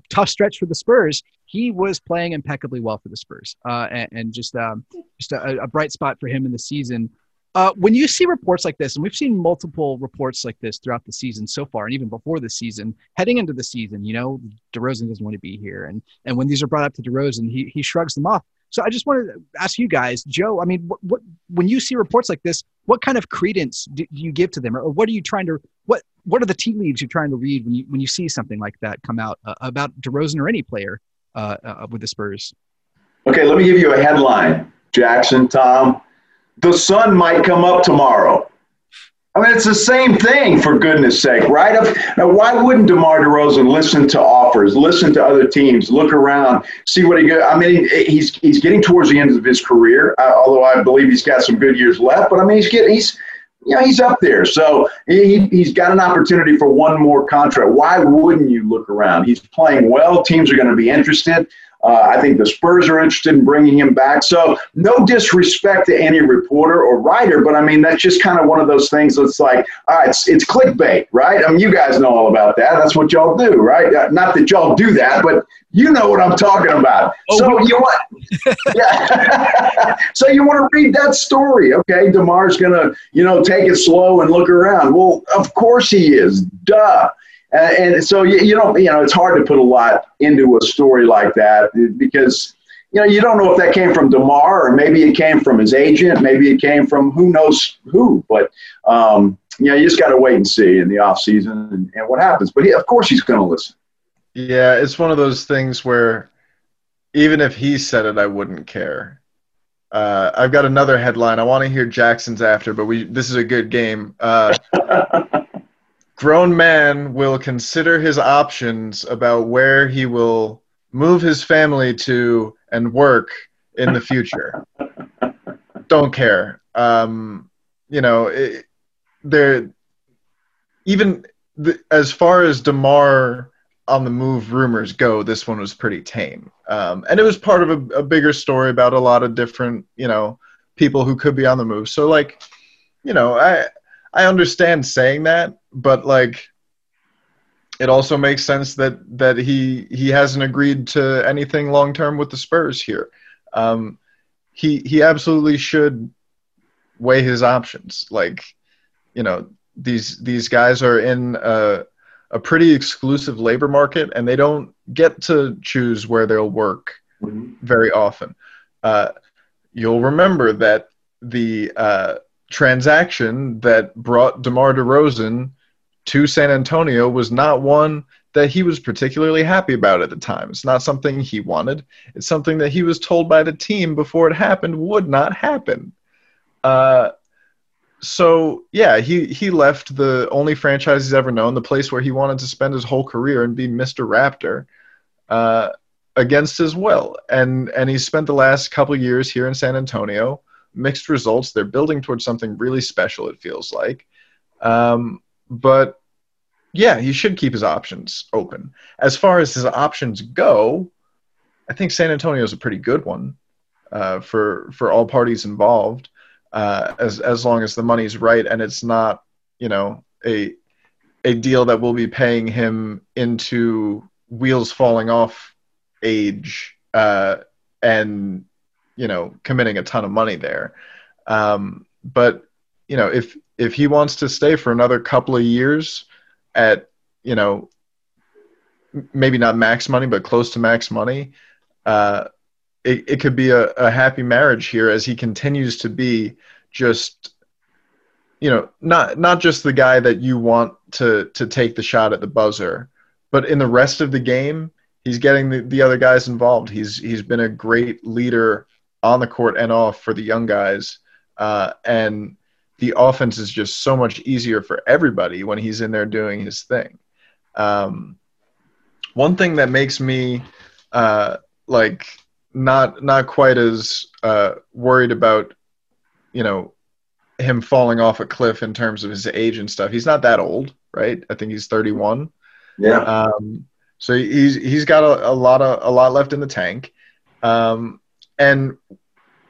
tough stretch for the Spurs. He was playing impeccably well for the Spurs, and just a bright spot for him in the season. When you see reports like this, and we've seen multiple reports like this throughout the season so far, and even before the season, heading into the season, you know, DeRozan doesn't want to be here. And when these are brought up to DeRozan, he shrugs them off. So I just wanted to ask you guys, Joe, I mean, what when you see reports like this, what kind of credence do you give to them? Or what are you trying to – what are the tea leaves you're trying to read when you see something like that come out about DeRozan or any player with the Spurs? Okay, let me give you a headline, Jackson, Tom. The sun might come up tomorrow. I mean, it's the same thing, for goodness sake, right? Now, why wouldn't DeMar DeRozan listen to offers, listen to other teams, look around, see what he goes? I mean, he's getting towards the end of his career, although I believe he's got some good years left. But, I mean, he's up there. So he's got an opportunity for one more contract. Why wouldn't you look around? He's playing well. Teams are going to be interested. I think the Spurs are interested in bringing him back. So no disrespect to any reporter or writer, but, I mean, that's just kind of one of those things that's like, all right, it's clickbait, right? I mean, you guys know all about that. That's what y'all do, right? Not that y'all do that, but you know what I'm talking about. Oh, so So you want to read that story, okay? DeMar's going to, you know, take it slow and look around. Well, of course he is. Duh. And so, you know, it's hard to put a lot into a story like that because, you know, you don't know if that came from DeMar or maybe it came from his agent. Maybe it came from who knows who. But, you know, you just got to wait and see in the offseason and what happens. But, of course, he's going to listen. Yeah, it's one of those things where even if he said it, I wouldn't care. I've got another headline. I want to hear Jackson's after, but this is a good game. grown man will consider his options about where he will move his family to and work in the future. Don't care. You know, as far as DeMar on the move rumors go, this one was pretty tame. And it was part of a bigger story about a lot of different, you know, people who could be on the move. So, like, you know, I understand saying that, but, like, it also makes sense that he hasn't agreed to anything long-term with the Spurs here. He absolutely should weigh his options. Like, you know, these guys are in a pretty exclusive labor market, and they don't get to choose where they'll work very often. You'll remember that the transaction that brought DeMar DeRozan to San Antonio was not one that he was particularly happy about at the time. It's not something he wanted. It's something that he was told by the team before it happened would not happen. So, yeah, he left the only franchise he's ever known, the place where he wanted to spend his whole career and be Mr. Raptor, against his will. And he spent the last couple years here in San Antonio, mixed results. They're building towards something really special, it feels like. But, yeah, he should keep his options open. As far as his options go, I think San Antonio is a pretty good one for all parties involved. As long as the money's right and it's not, you know, a deal that will be paying him into wheels falling off age and, you know, committing a ton of money there. But, you know, if he wants to stay for another couple of years at, you know, maybe not max money, but close to max money, it could be a happy marriage here as he continues to be just, you know, not just the guy that you want to take the shot at the buzzer, but in the rest of the game, he's getting the other guys involved. He's been a great leader on the court and off for the young guys. And the offense is just so much easier for everybody when he's in there doing his thing. One thing that makes me like – not quite as worried about, you know, him falling off a cliff in terms of his age and stuff. He's not that old, right? I think he's 31. Yeah. So he's got a lot left in the tank. And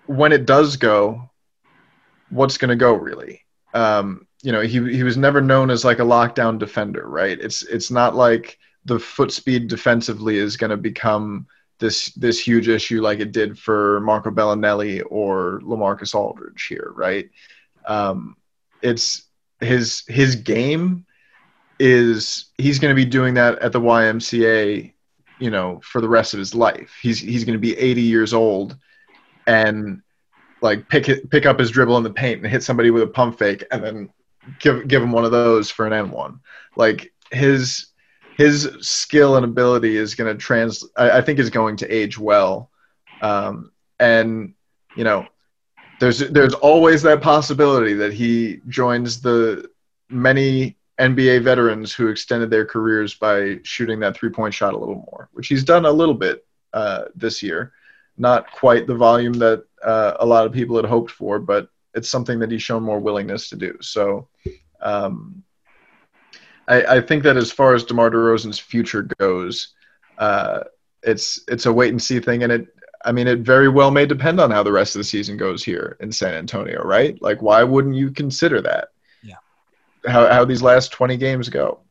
when it does go, what's going to go really? You know, he was never known as like a lockdown defender, right? It's not like the foot speed defensively is going to become this huge issue like it did for Marco Bellinelli or LaMarcus Aldridge here, right? It's his game is he's going to be doing that at the YMCA, you know, for the rest of his life. He's going to be 80 years old and like pick up his dribble in the paint and hit somebody with a pump fake and then give him one of those for an N1. Like his skill and ability is going to I think is going to age well. And, you know, there's always that possibility that he joins the many NBA veterans who extended their careers by shooting that three-point shot a little more, which he's done a little bit this year. Not quite the volume that a lot of people had hoped for, but it's something that he's shown more willingness to do. So, I think that as far as DeMar DeRozan's future goes, it's a wait and see thing, and it very well may depend on how the rest of the season goes here in San Antonio, right? Like, why wouldn't you consider that? Yeah. How these last 20 games go?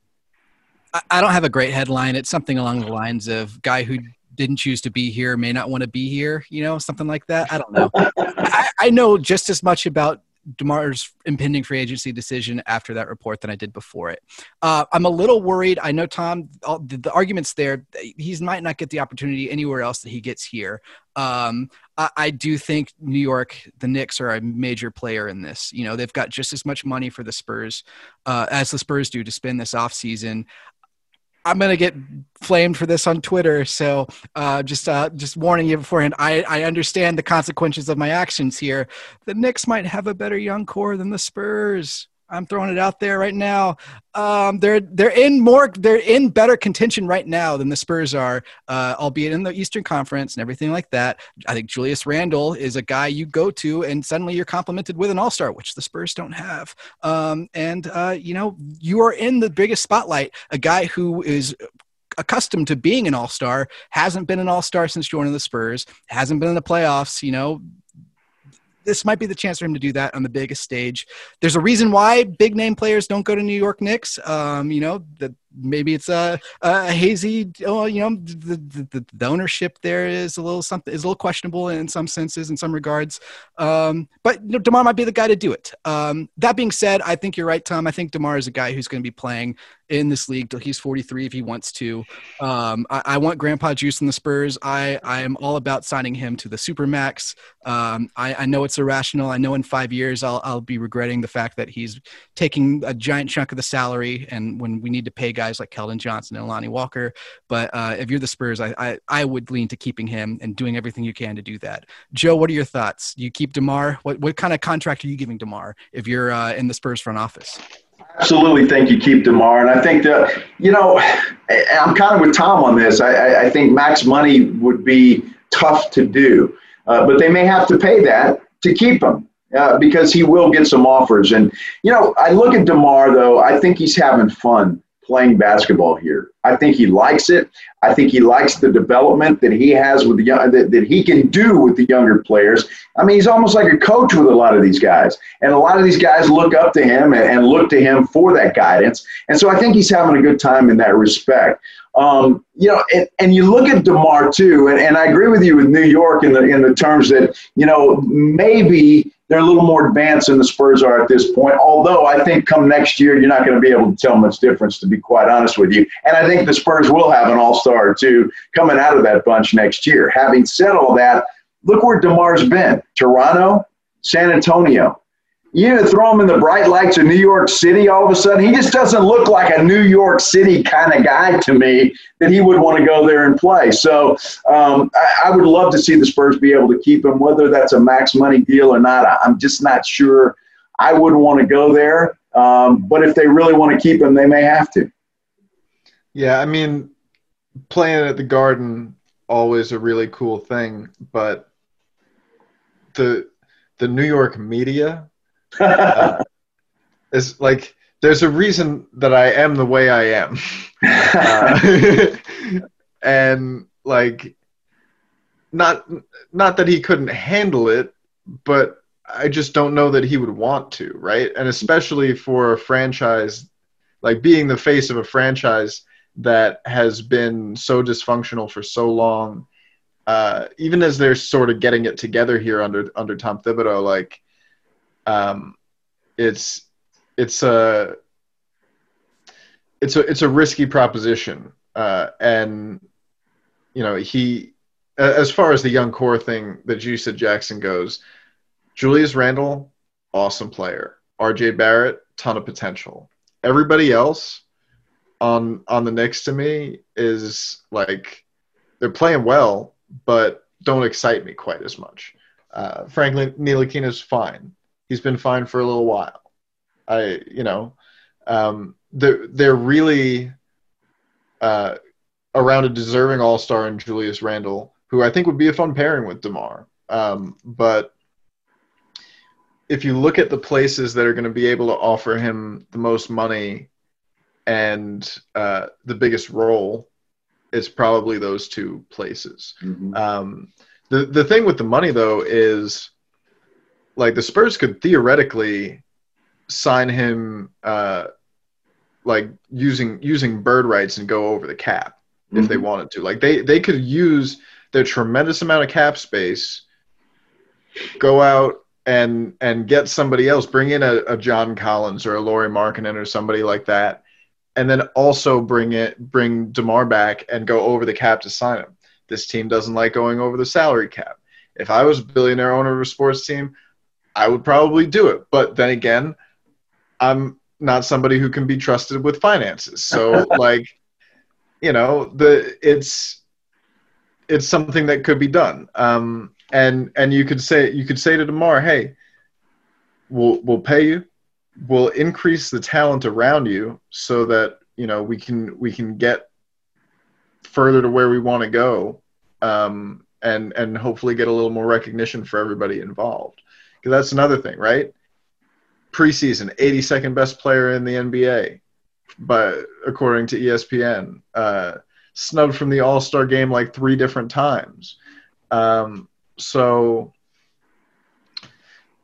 I don't have a great headline. It's something along the lines of guy who didn't choose to be here may not want to be here, you know, something like that. I don't know. I know just as much about DeMar's impending free agency decision after that report than I did before it. I'm a little worried. I know, Tom, the argument's there. He might not get the opportunity anywhere else that he gets here. I do think New York, the Knicks, are a major player in this. You know, they've got just as much money for the Spurs as the Spurs do to spend this offseason. I'm going to get flamed for this on Twitter, so just warning you beforehand, I understand the consequences of my actions here. The Knicks might have a better young core than the Spurs. I'm throwing it out there right now. They're in better contention right now than the Spurs are, albeit in the Eastern Conference and everything like that. I think Julius Randle is a guy you go to, and suddenly you're complimented with an all-star, which the Spurs don't have. You are in the biggest spotlight. A guy who is accustomed to being an all-star hasn't been an all-star since joining the Spurs. Hasn't been in the playoffs. This might be the chance for him to do that on the biggest stage. There's a reason why big name players don't go to New York Knicks. Maybe it's a hazy. The ownership there is a little questionable in some senses, in some regards. But DeMar might be the guy to do it. That being said, I think you're right, Tom. I think DeMar is a guy who's going to be playing in this league till he's 43 if he wants to. I want Grandpa Juice in the Spurs. I am all about signing him to the Supermax. I know it's irrational. I know in 5 years I'll be regretting the fact that he's taking a giant chunk of the salary, and when we need to pay guys like Keldon Johnson and Lonnie Walker. But if you're the Spurs, I would lean to keeping him and doing everything you can to do that. Joe, what are your thoughts? You keep DeMar? What kind of contract are you giving DeMar if you're in the Spurs front office? Absolutely think you keep DeMar. And I think that, I'm kind of with Tom on this. I think max money would be tough to do, but they may have to pay that to keep him because he will get some offers. And, I look at DeMar, though, I think he's having fun playing basketball here. I think he likes it. I think he likes the development that he has with that he can do with the younger players. I mean, he's almost like a coach with a lot of these guys, and a lot of these guys look up to him and look to him for that guidance. And so I think he's having a good time in that respect. And you look at DeMar too, and I agree with you with New York in the terms that maybe they're a little more advanced than the Spurs are at this point, although I think come next year, you're not going to be able to tell much difference, to be quite honest with you. And I think the Spurs will have an all-star, too, coming out of that bunch next year. Having said all that, look where DeMar's been. Toronto, San Antonio. You throw him in the bright lights of New York City all of a sudden, he just doesn't look like a New York City kind of guy to me that he would want to go there and play. So I would love to see the Spurs be able to keep him, whether that's a max money deal or not. I'm just not sure. I wouldn't want to go there. But if they really want to keep him, they may have to. Yeah, I mean, playing at the Garden, always a really cool thing. But the New York media... it's like there's a reason that I am the way I am, and like not that he couldn't handle it, but I just don't know that he would want to, right? And especially for a franchise, like being the face of a franchise that has been so dysfunctional for so long, even as they're sort of getting it together here under Tom Thibodeau, like. It's a risky proposition. He, as far as the young core thing that you said, Jackson, goes, Julius Randle, awesome player. RJ Barrett, ton of potential. Everybody else on the Knicks to me is like, they're playing well, but don't excite me quite as much. Frankly, Ntilikina's fine. He's been fine for a little while. They're really around a deserving all-star in Julius Randle, who I think would be a fun pairing with DeMar. But if you look at the places that are going to be able to offer him the most money and the biggest role, it's probably those two places. Mm-hmm. The thing with the money, though, is... like the Spurs could theoretically sign him using bird rights and go over the cap if they wanted to. Like they could use their tremendous amount of cap space, go out and get somebody else, bring in a John Collins or a Lauri Markkanen or somebody like that, and then also bring DeMar back and go over the cap to sign him. This team doesn't like going over the salary cap. If I was a billionaire owner of a sports team, I would probably do it. But then again, I'm not somebody who can be trusted with finances. So it's something that could be done. And you could say to DeMar, hey, we'll pay you. will increase the talent around you so that, you know, we can get further to where we want to go, and hopefully get a little more recognition for everybody involved. Because that's another thing, right? Preseason, 82nd best player in the NBA, but according to ESPN, snubbed from the All-Star game like 3 different times. So,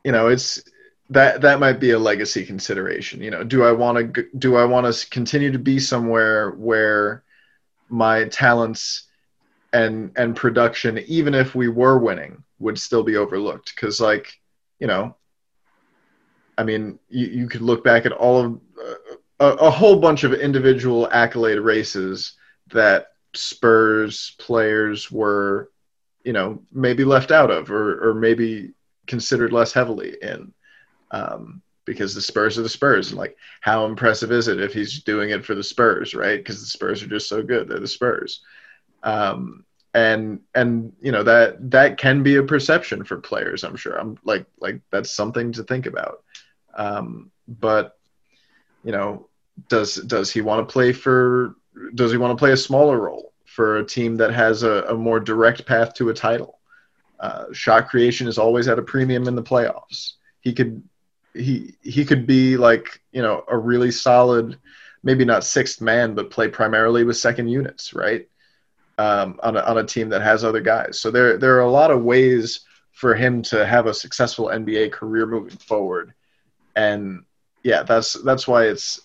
you know, it's that might be a legacy consideration. You know, do I want to continue to be somewhere where my talents and production, even if we were winning, would still be overlooked? Because, like, you know, I mean, you could look back at all of a whole bunch of individual accolade races that Spurs players were, you know, maybe left out of or maybe considered less heavily in, because the Spurs are the Spurs. And, like, how impressive is it if he's doing it for the Spurs, right? Because the Spurs are just so good. They're the Spurs. And you know, that can be a perception for players, I'm sure. I'm like that's something to think about. But, you know, does he want to play a smaller role for a team that has a more direct path to a title? Shot creation is always at a premium in the playoffs. He could be, like, you know, a really solid, maybe not sixth man, but play primarily with second units, right? On a team that has other guys. So there are a lot of ways for him to have a successful NBA career moving forward. And yeah, that's why it's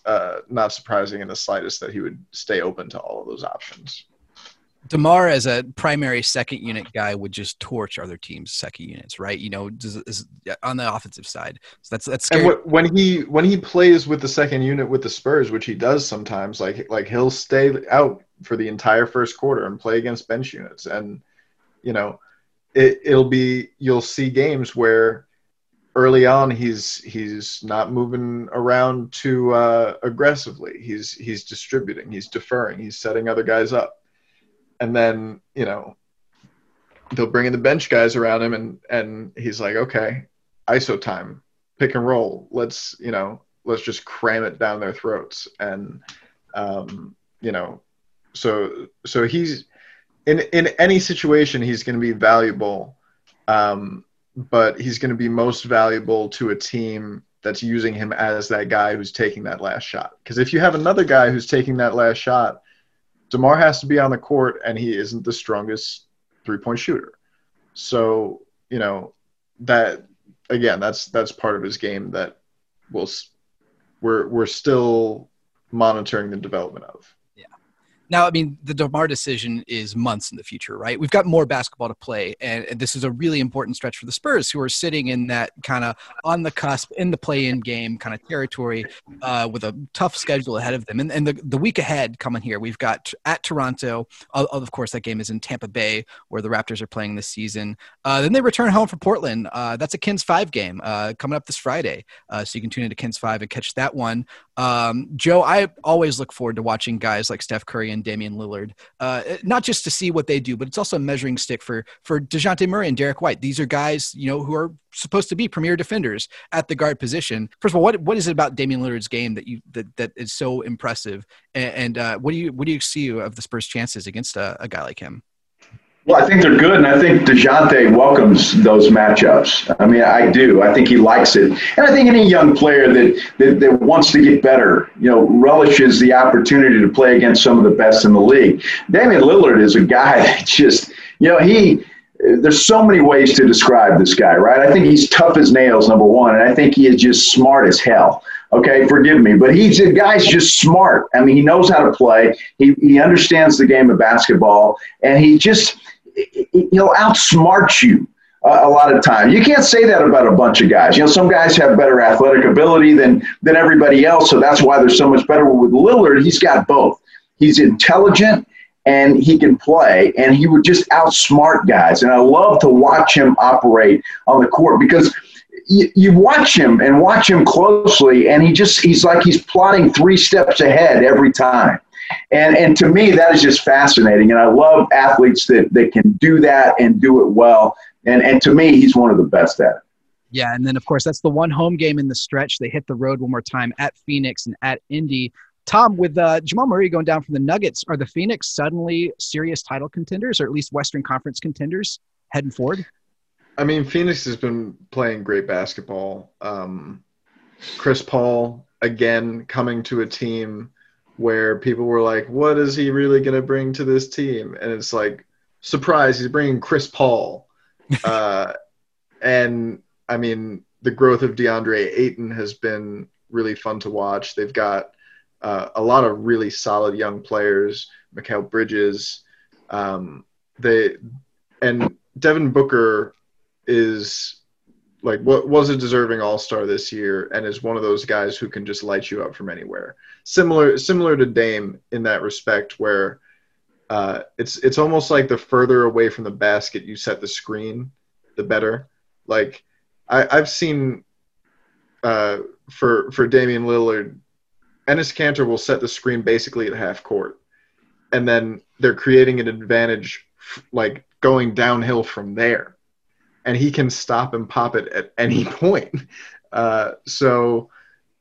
not surprising in the slightest that he would stay open to all of those options. DeMar, as a primary second unit guy, would just torch other teams' second units, right? You know, on the offensive side. So that's scary. And when he plays with the second unit with the Spurs, which he does sometimes, like he'll stay out for the entire first quarter and play against bench units. And, you know, you'll see games where early on he's not moving around too aggressively. He's distributing, he's deferring, he's setting other guys up. And then, you know, they'll bring in the bench guys around him and he's like, okay, ISO time, pick and roll. Let's just cram it down their throats. And, you know, so he's in any situation, he's going to be valuable, but he's going to be most valuable to a team that's using him as that guy who's taking that last shot. Because if you have another guy who's taking that last shot, DeMar has to be on the court, and he isn't the strongest three-point shooter. So, you know, that again, that's part of his game that we're still monitoring the development of. Yeah. Now, I mean, the DeMar decision is months in the future, right? We've got more basketball to play, and this is a really important stretch for the Spurs, who are sitting in that kind of on the cusp, in the play-in game kind of territory, with a tough schedule ahead of them. And the week ahead coming here, we've got at Toronto. Of course, that game is in Tampa Bay, where the Raptors are playing this season. Then they return home for Portland. That's a Kens 5 game coming up this Friday. So you can tune into Kens 5 and catch that one. Joe, I always look forward to watching guys like Steph Curry and Damian Lillard, not just to see what they do, but it's also a measuring stick for DeJounte Murray and Derek White. These are guys, you know, who are supposed to be premier defenders at the guard position. First of all, what is it about Damian Lillard's game that is so impressive? And what do you see of the Spurs' chances against a guy like him? Well, I think they're good, and I think DeJounte welcomes those matchups. I mean, I do. I think he likes it. And I think any young player that wants to get better, you know, relishes the opportunity to play against some of the best in the league. Damian Lillard is a guy that just, you know, there's so many ways to describe this guy, right? I think he's tough as nails, number one, and I think he is just smart as hell. Okay, forgive me, but the guy's just smart. I mean, he knows how to play. He understands the game of basketball, and he just – he'll outsmart you a lot of time. You can't say that about a bunch of guys. You know, some guys have better athletic ability than everybody else, so that's why they're so much better. With Lillard, he's got both. He's intelligent and he can play, and he would just outsmart guys. And I love to watch him operate on the court, because you watch him closely, and he's like he's plotting 3 steps ahead every time. And to me, that is just fascinating. And I love athletes that can do that and do it well. And to me, he's one of the best at it. Yeah, and then, of course, that's the one home game in the stretch. They hit the road one more time at Phoenix and at Indy. Tom, with Jamal Murray going down from the Nuggets, are the Phoenix suddenly serious title contenders, or at least Western Conference contenders, heading forward? I mean, Phoenix has been playing great basketball. Chris Paul, again, coming to a team where people were like, what is he really going to bring to this team? And it's like, surprise, he's bringing Chris Paul. And, I mean, the growth of DeAndre Ayton has been really fun to watch. They've got a lot of really solid young players, Mikal Bridges. And Devin Booker is like what was a deserving all-star this year and is one of those guys who can just light you up from anywhere. Similar to Dame in that respect where it's almost like the further away from the basket you set the screen, the better. Like I've seen for Damian Lillard, Enes Kanter will set the screen basically at half court. And then they're creating an advantage like going downhill from there. And he can stop and pop it at any point. So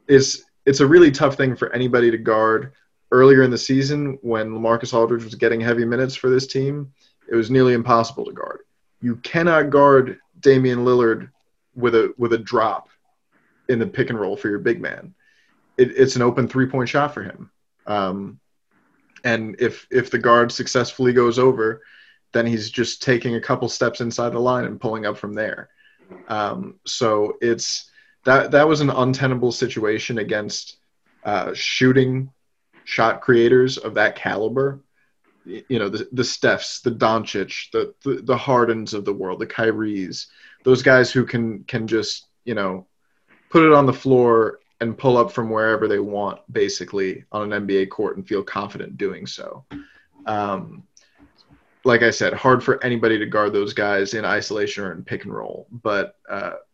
it's a really tough thing for anybody to guard. Earlier in the season, when LaMarcus Aldridge was getting heavy minutes for this team, it was nearly impossible to guard. You cannot guard Damian Lillard with a drop in the pick and roll for your big man. It's an open three-point shot for him. And if the guard successfully goes over, then he's just taking a couple steps inside the line and pulling up from there. So it's that was an untenable situation against shot creators of that caliber. You know, the Stephs, the Doncic, the Hardens of the world, the Kyries, those guys who can just, you know, put it on the floor and pull up from wherever they want, basically, on an NBA court and feel confident doing so. Like I said, hard for anybody to guard those guys in isolation or in pick and roll. But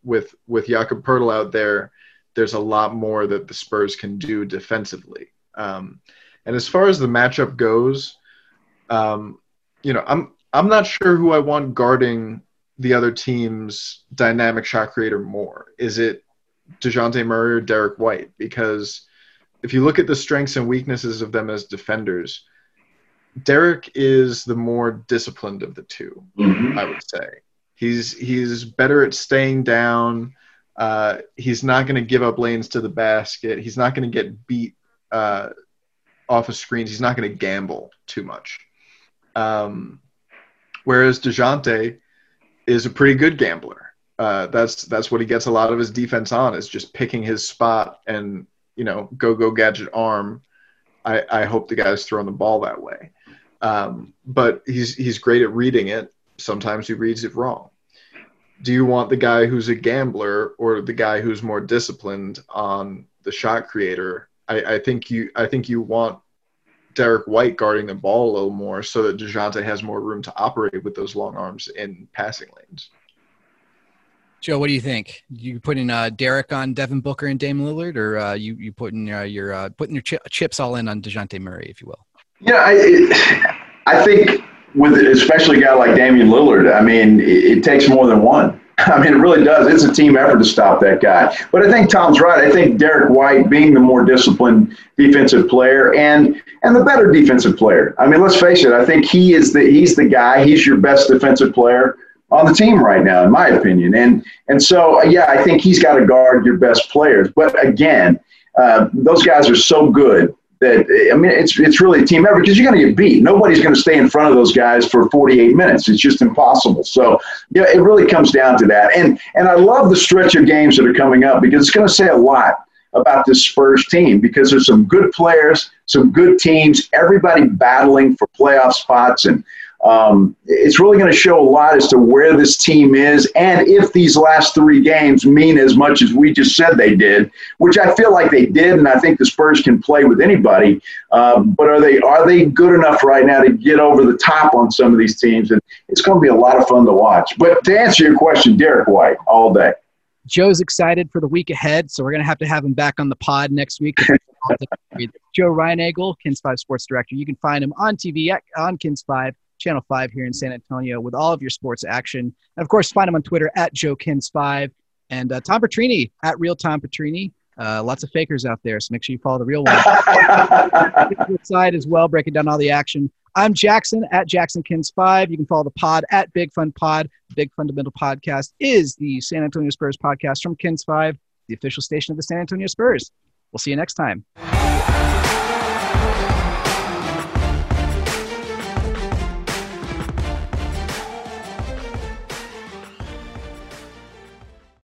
with Jakob Poeltl out there, there's a lot more that the Spurs can do defensively. And as far as the matchup goes, you know, I'm not sure who I want guarding the other team's dynamic shot creator more. Is it DeJounte Murray or Derek White? Because if you look at the strengths and weaknesses of them as defenders, Derek is the more disciplined of the two, I would say. He's better at staying down. He's not going to give up lanes to the basket. He's not going to get beat off of screens. He's not going to gamble too much. Whereas DeJounte is a pretty good gambler. That's what he gets a lot of his defense on, is just picking his spot and, you know, go gadget arm. I hope the guy's throwing the ball that way. But he's great at reading it. Sometimes he reads it wrong. Do you want the guy who's a gambler or the guy who's more disciplined on the shot creator? I think you want Derek White guarding the ball a little more so that DeJounte has more room to operate with those long arms in passing lanes. Joe, what do you think? You putting Derek on Devin Booker and Dame Lillard, or you putting your chips all in on DeJounte Murray, if you will? Yeah, I think with especially a guy like Damian Lillard, I mean, it takes more than one. I mean, it really does. It's a team effort to stop that guy. But I think Tom's right. I think Derek White being the more disciplined defensive player and the better defensive player. I mean, let's face it. I think he's the guy. He's your best defensive player on the team right now, in my opinion. And so, yeah, I think he's got to guard your best players. But again, those guys are so good that, I mean, it's really a team effort because you're going to get beat. Nobody's going to stay in front of those guys for 48 minutes. It's just impossible. So, yeah, it really comes down to that. And I love the stretch of games that are coming up because it's going to say a lot about this Spurs team because there's some good players, some good teams, everybody battling for playoff spots. And it's really going to show a lot as to where this team is and if these last three games mean as much as we just said they did, which I feel like they did, and I think the Spurs can play with anybody. But are they good enough right now to get over the top on some of these teams? And it's going to be a lot of fun to watch. But to answer your question, Derek White, all day. Joe's excited for the week ahead, so we're going to have him back on the pod next week. Joe Reinagel, Kens 5 Sports Director. You can find him on TV on Kens 5. Channel 5 here in San Antonio with all of your sports action. And, of course, find him on Twitter at JoeKens5. And Tom Petrini, at Real Tom Petrini. Lots of fakers out there, so make sure you follow the real one. Side as well, breaking down all the action. I'm Jackson at Jackson Kens 5. You can follow the pod at Big Fun Pod. Big Fundamental Podcast is the San Antonio Spurs podcast from Kens 5, the official station of the San Antonio Spurs. We'll see you next time.